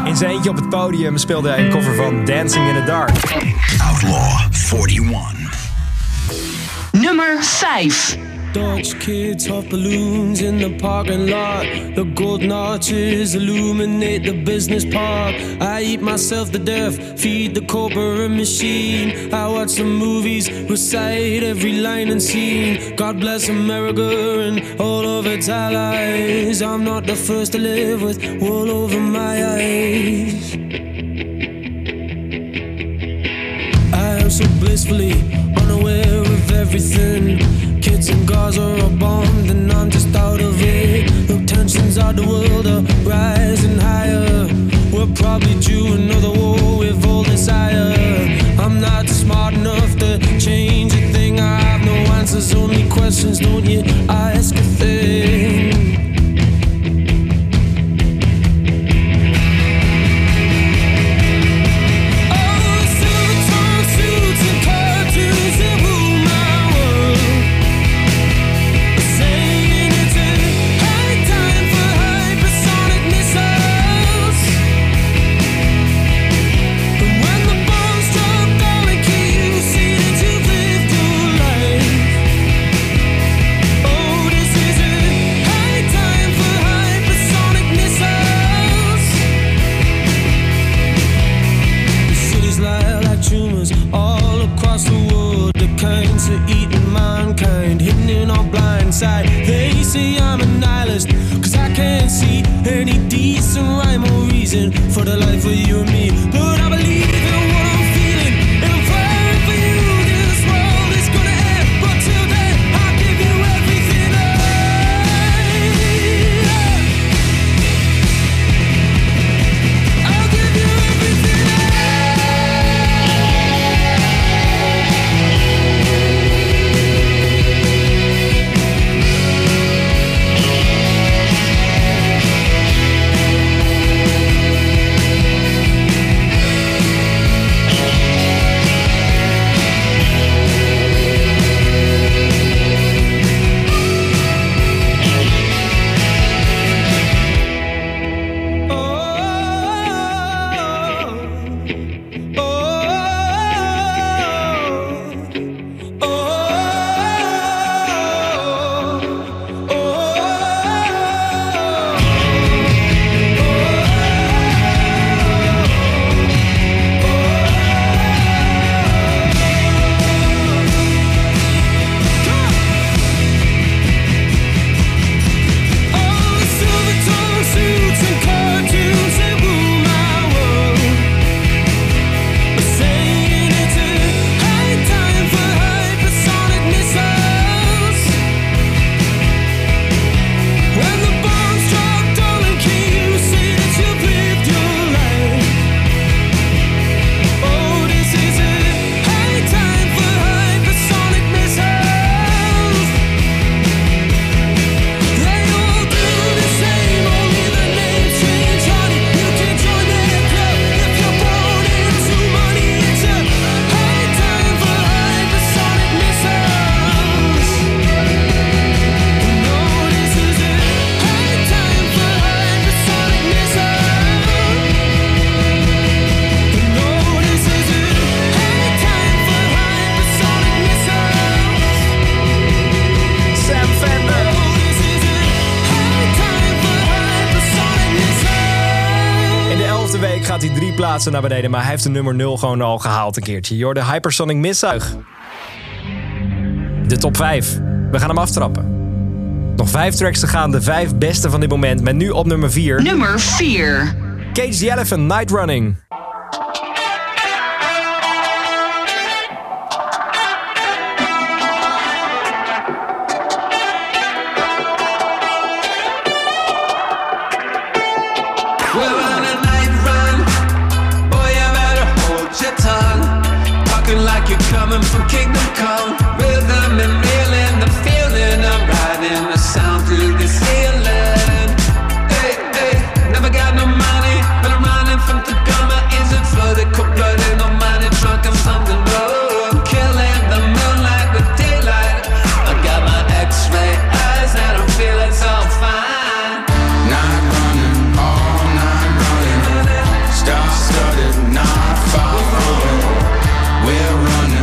In zijn eentje op het podium speelde hij een cover van Dancing in the Dark. Outlaw 41. Nummer 5. Dutch kids hop balloons in the parking lot. The golden arches illuminate the business park. I eat myself to death, feed the corporate machine. I watch the movies, recite every line and scene. God bless America and all of its allies. I'm not the first to live with wool over my eyes. I am so blissfully unaware of everything. Kids in Gaza are bombed and I'm just out of it. Look, tensions of the world are rising higher. We're probably due another war with all desire. I'm not smart enough to change a thing. I have no answers, only questions, don't you ask a thing. Oh drie plaatsen naar beneden, maar hij heeft de nummer 0 gewoon al gehaald een keertje. Je hoorde Hypersonic Miszuig. De top 5. We gaan hem aftrappen. Nog 5 tracks te gaan, de 5 beste van dit moment. Met nu op nummer 4. Nummer 4. Cage the Elephant, Night Running. Coming from Kingdom Come, rhythm and feeling, the feeling I'm riding the sound through the ceiling. Hey, hey, never got no money, but I'm running from Tacoma. Isn't flooded, cold blooded, no money, drunk on something wrong. Killing the moonlight with daylight. I got my X-ray eyes and I'm feeling so fine. Night running, all night running. Star studded, not far away. We're running.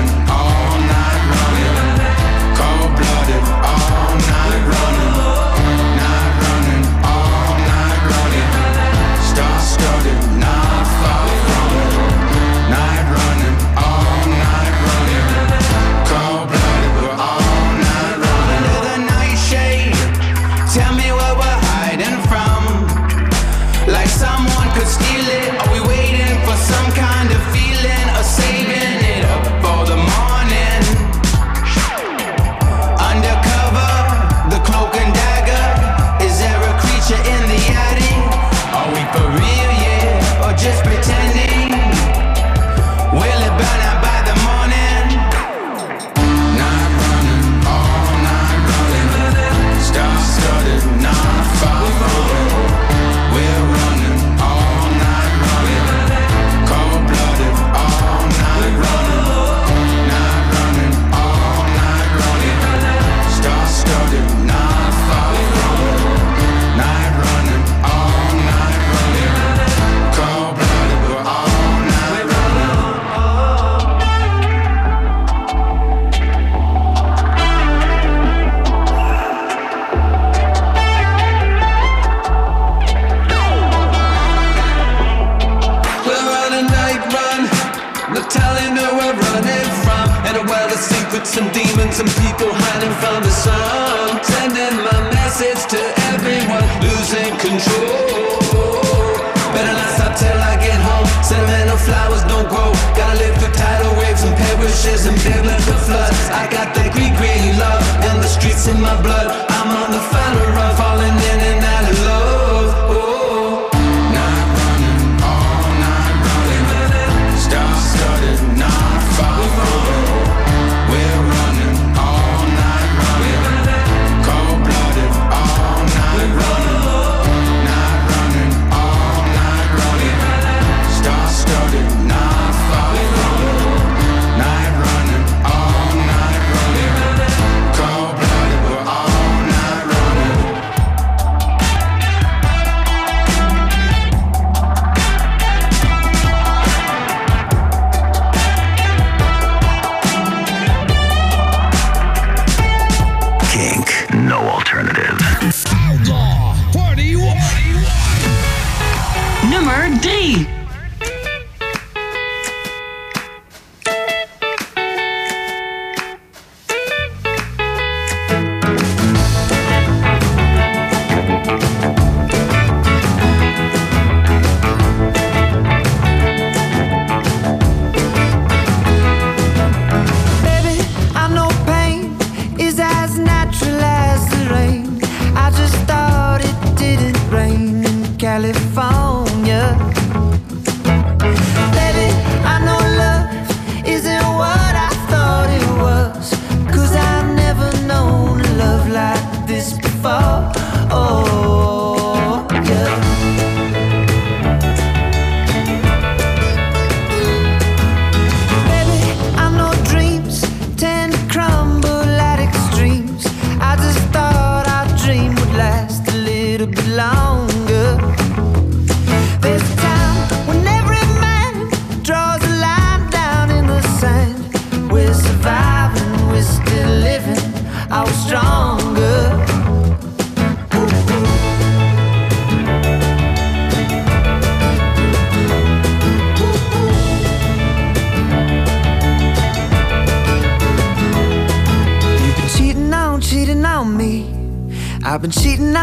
I've been cheating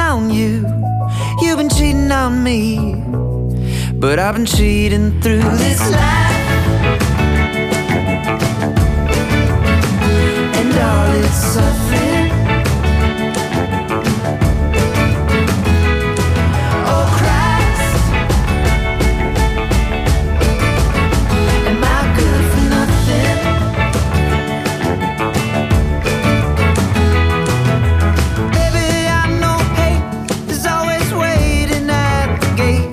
on you. You've been cheating on me. But I've been cheating through this life. And all its suffering. Oh Christ, am I good for nothing? Baby, I know hate is always waiting at the gate.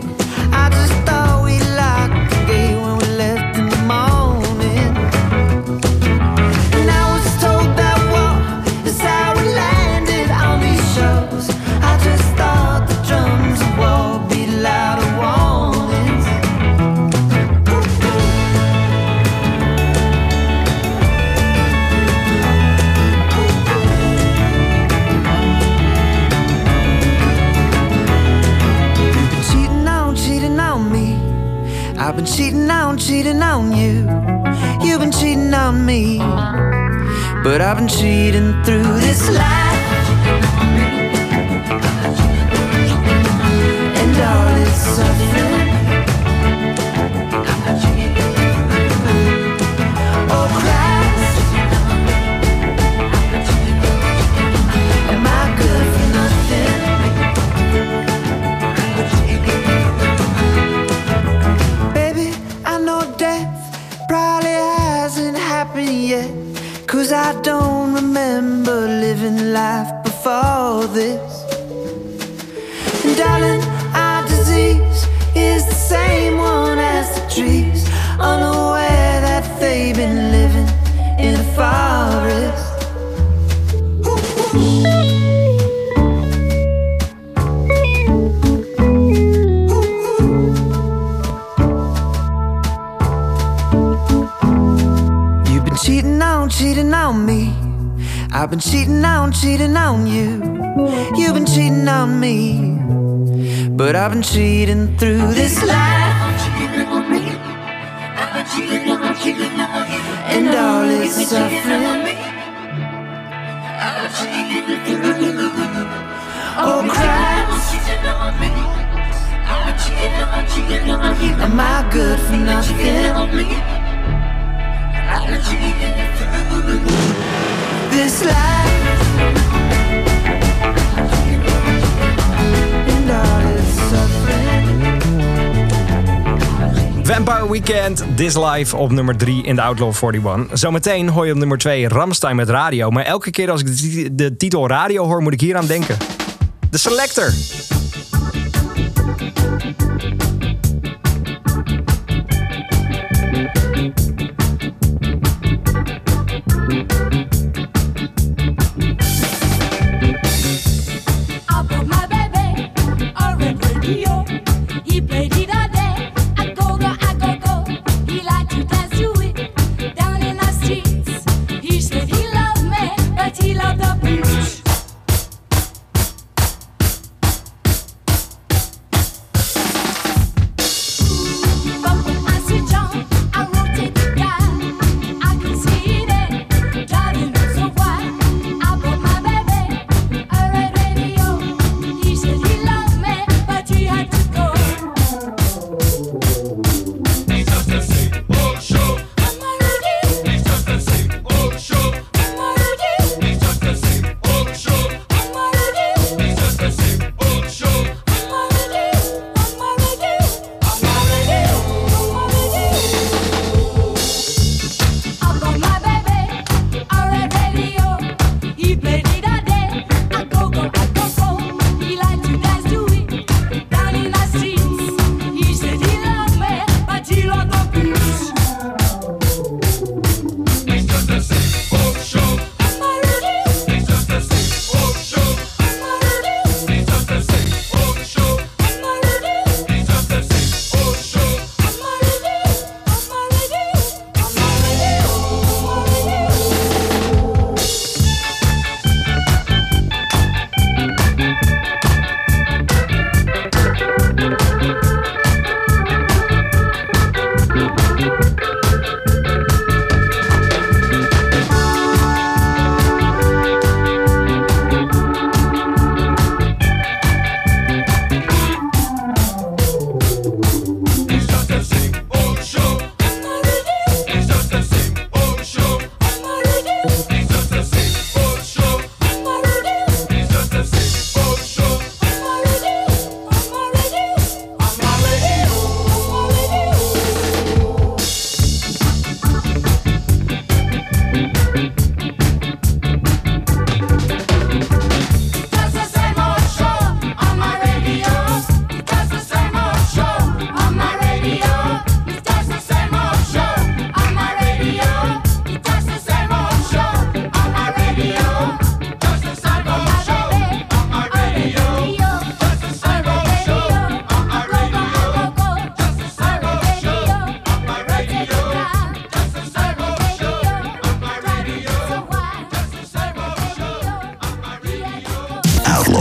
I just thought we locked the gate when we left in the morning. And I was told that war is how we landed on these shores. I just thought the drums of war beat louder warnings. You've been cheating on me. I've been cheating on you. You've been cheating on me. But I've been cheating through this life. And all its suffering. Oh Christ, am I good for nothing? Baby, I know death probably hasn't happened yet. Cause I don't remember living life before this. And darling, our disease is the same one as the trees, unaware that they've been living in a forest. You've been cheating on me. I've been cheating on you. You've been cheating on me. But I've been cheating through this life. And all its suffering. Oh Christ, am I good for nothing? This life. Vampire Weekend, This Life op nummer 3 in de Outlaw 41. Zometeen hoor je op nummer 2 Ramstein met radio. Maar elke keer als ik de titel radio hoor, moet ik hier aan denken. De Selector.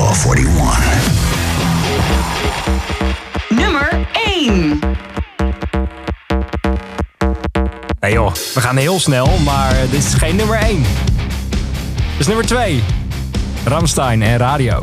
Sum 41. Nummer 1. Nee joh, we gaan heel snel, maar dit is geen nummer 1. Dit is nummer 2. Rammstein en Radio.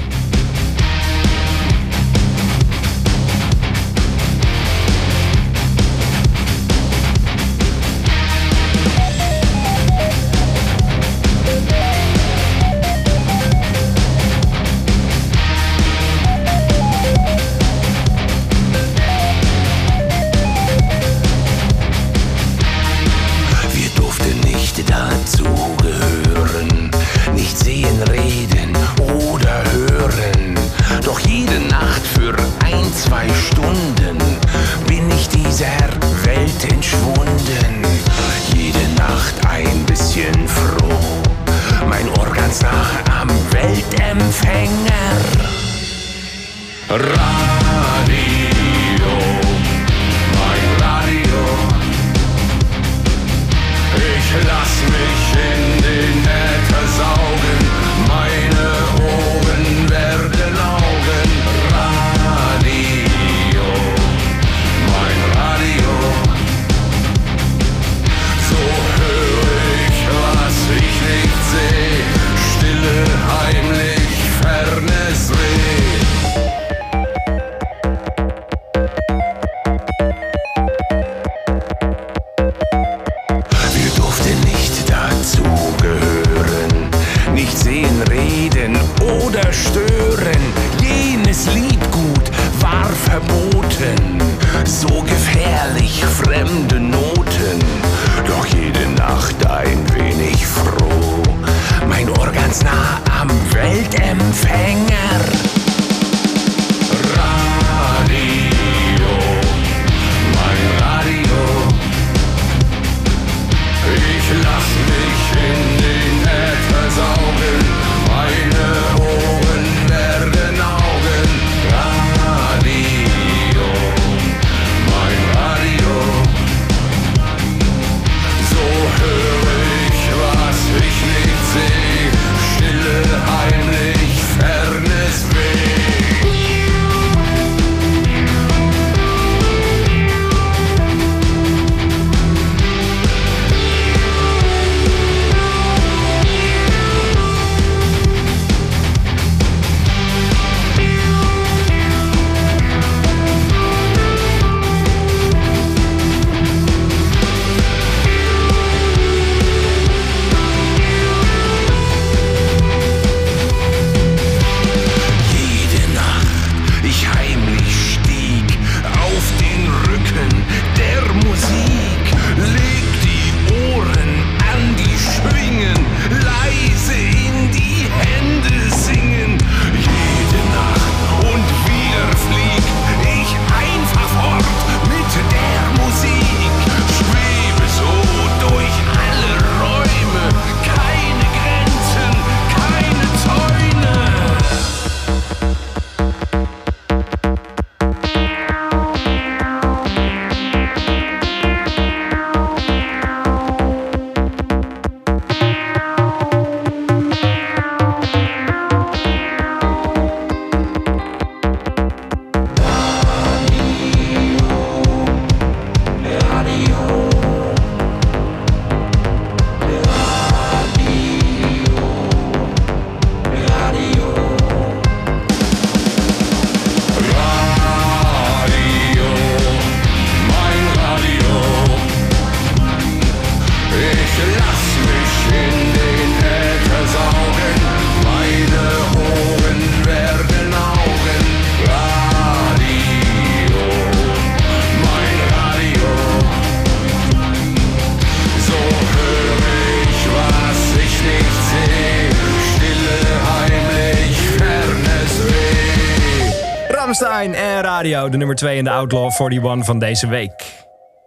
De nummer 2 in de Outlaw 41 van deze week. Ik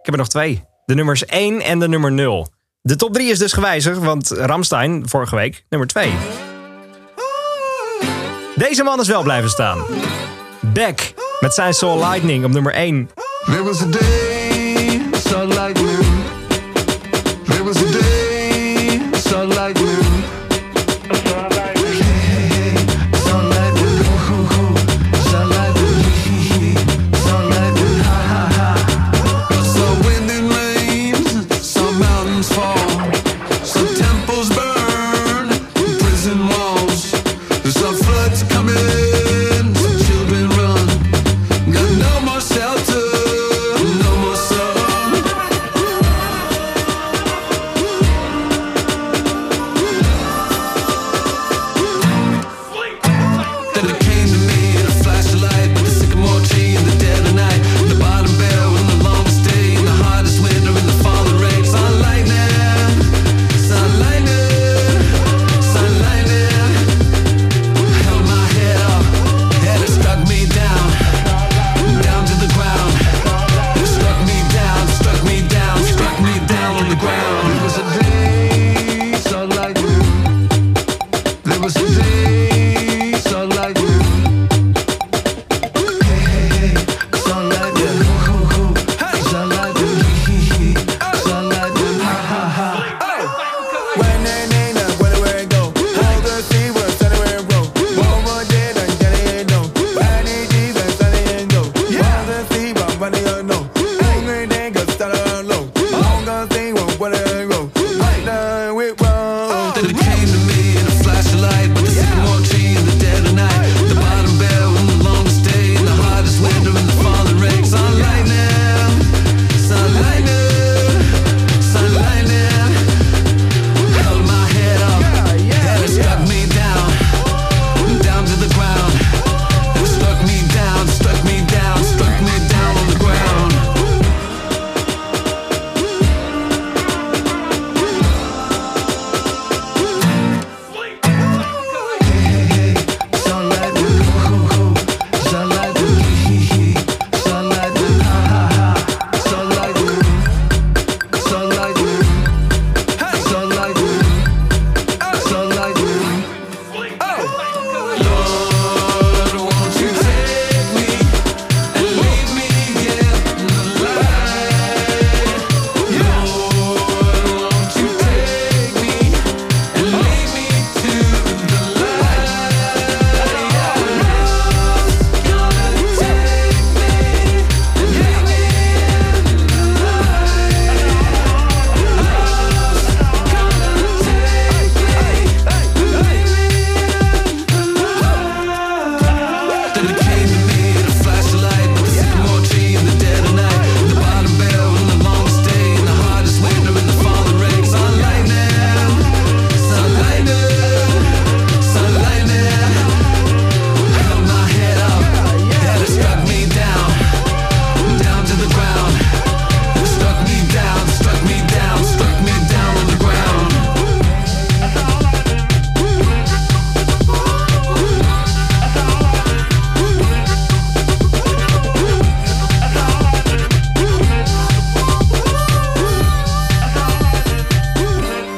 heb er nog twee. De nummers 1 en de nummer 0. De top 3 is dus gewijzigd, want Rammstein vorige week nummer 2. Deze man is wel blijven staan. Beck met zijn Soul Lightning op nummer 1. There was a day, Soul Lightning. There was a day, Soul Lightning. Soul Lightning.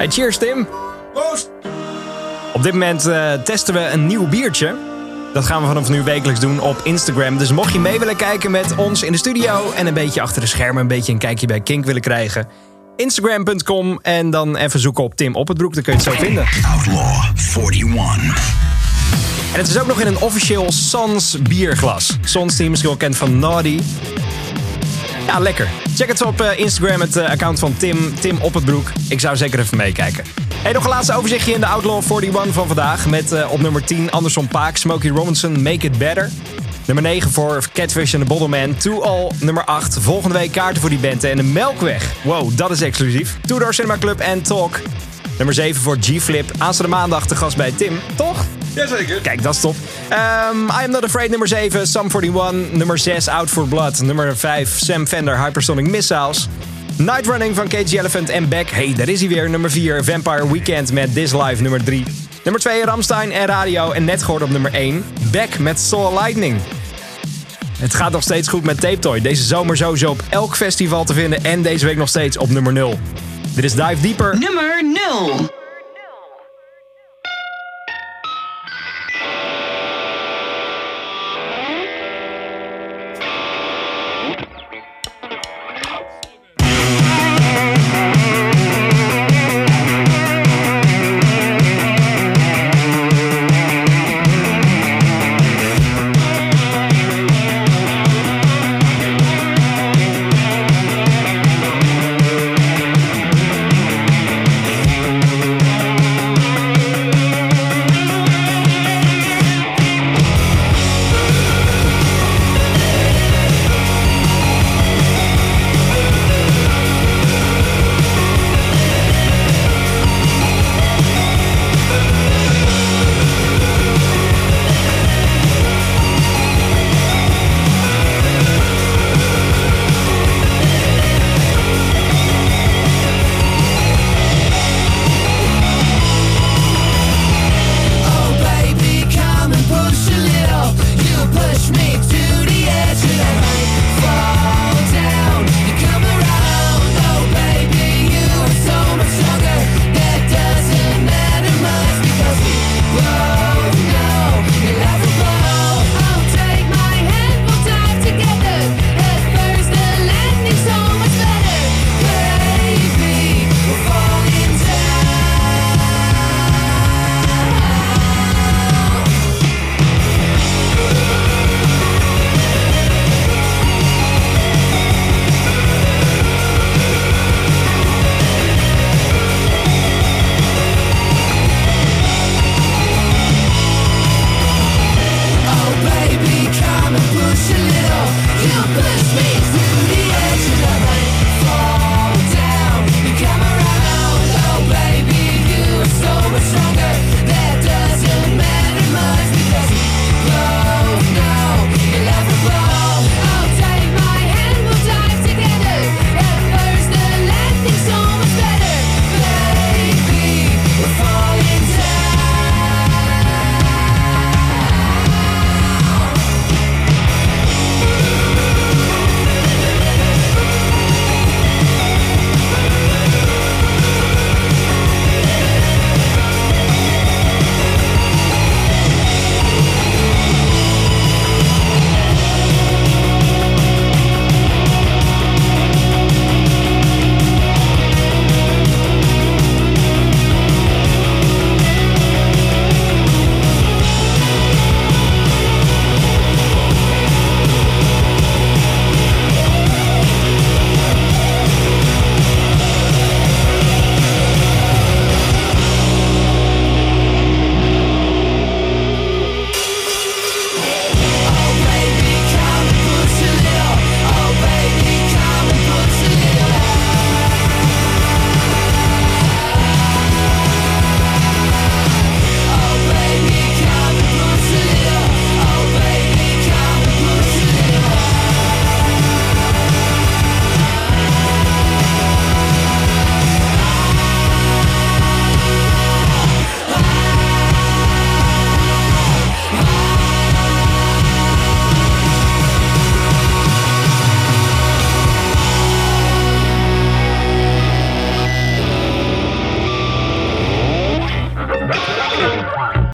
Hey, cheers Tim. Proost. Op dit moment testen we een nieuw biertje. Dat gaan we vanaf nu wekelijks doen op Instagram. Dus mocht je mee willen kijken met ons in de studio... en een beetje achter de schermen een beetje een kijkje bij Kink willen krijgen... Instagram.com en dan even zoeken op Tim Oppetbroek. Dan kun je het zo vinden. Outlaw 41. En het is ook nog in een officieel Sans bierglas. Sans die je misschien wel kent van Naughty. Ja, lekker. Check het op Instagram, het account van Tim Oppetbroek. Ik zou zeker even meekijken. Hey, nog een laatste overzichtje in de Outlaw 41 van vandaag. Met op nummer 10 Anderson Paak, Smokey Robinson, Make It Better. Nummer 9 voor Catfish and the Bottlemen, To All. Nummer 8, volgende week kaarten voor die band en de Melkweg. Wow, dat is exclusief. Two Door Cinema Club en Talk. Nummer 7 voor G-Flip, aanstaande maandag te gast bij Tim. Toch? Jazeker. Kijk, dat is top. I Am Not Afraid, nummer 7, Sum 41. Nummer 6, Out For Blood. Nummer 5, Sam Fender, Hypersonic Missiles. Night Running van Cage the Elephant en Back. Hey, daar is hij weer. Nummer 4, Vampire Weekend met This Life. Nummer 3. Nummer 2, Ramstein en Radio. En net gehoord op nummer 1, Back met Soul Lightning. Het gaat nog steeds goed met Tape Toy. Deze zomer sowieso op elk festival te vinden. En deze week nog steeds op nummer 0. Dit is Dive Deeper. Nummer 0.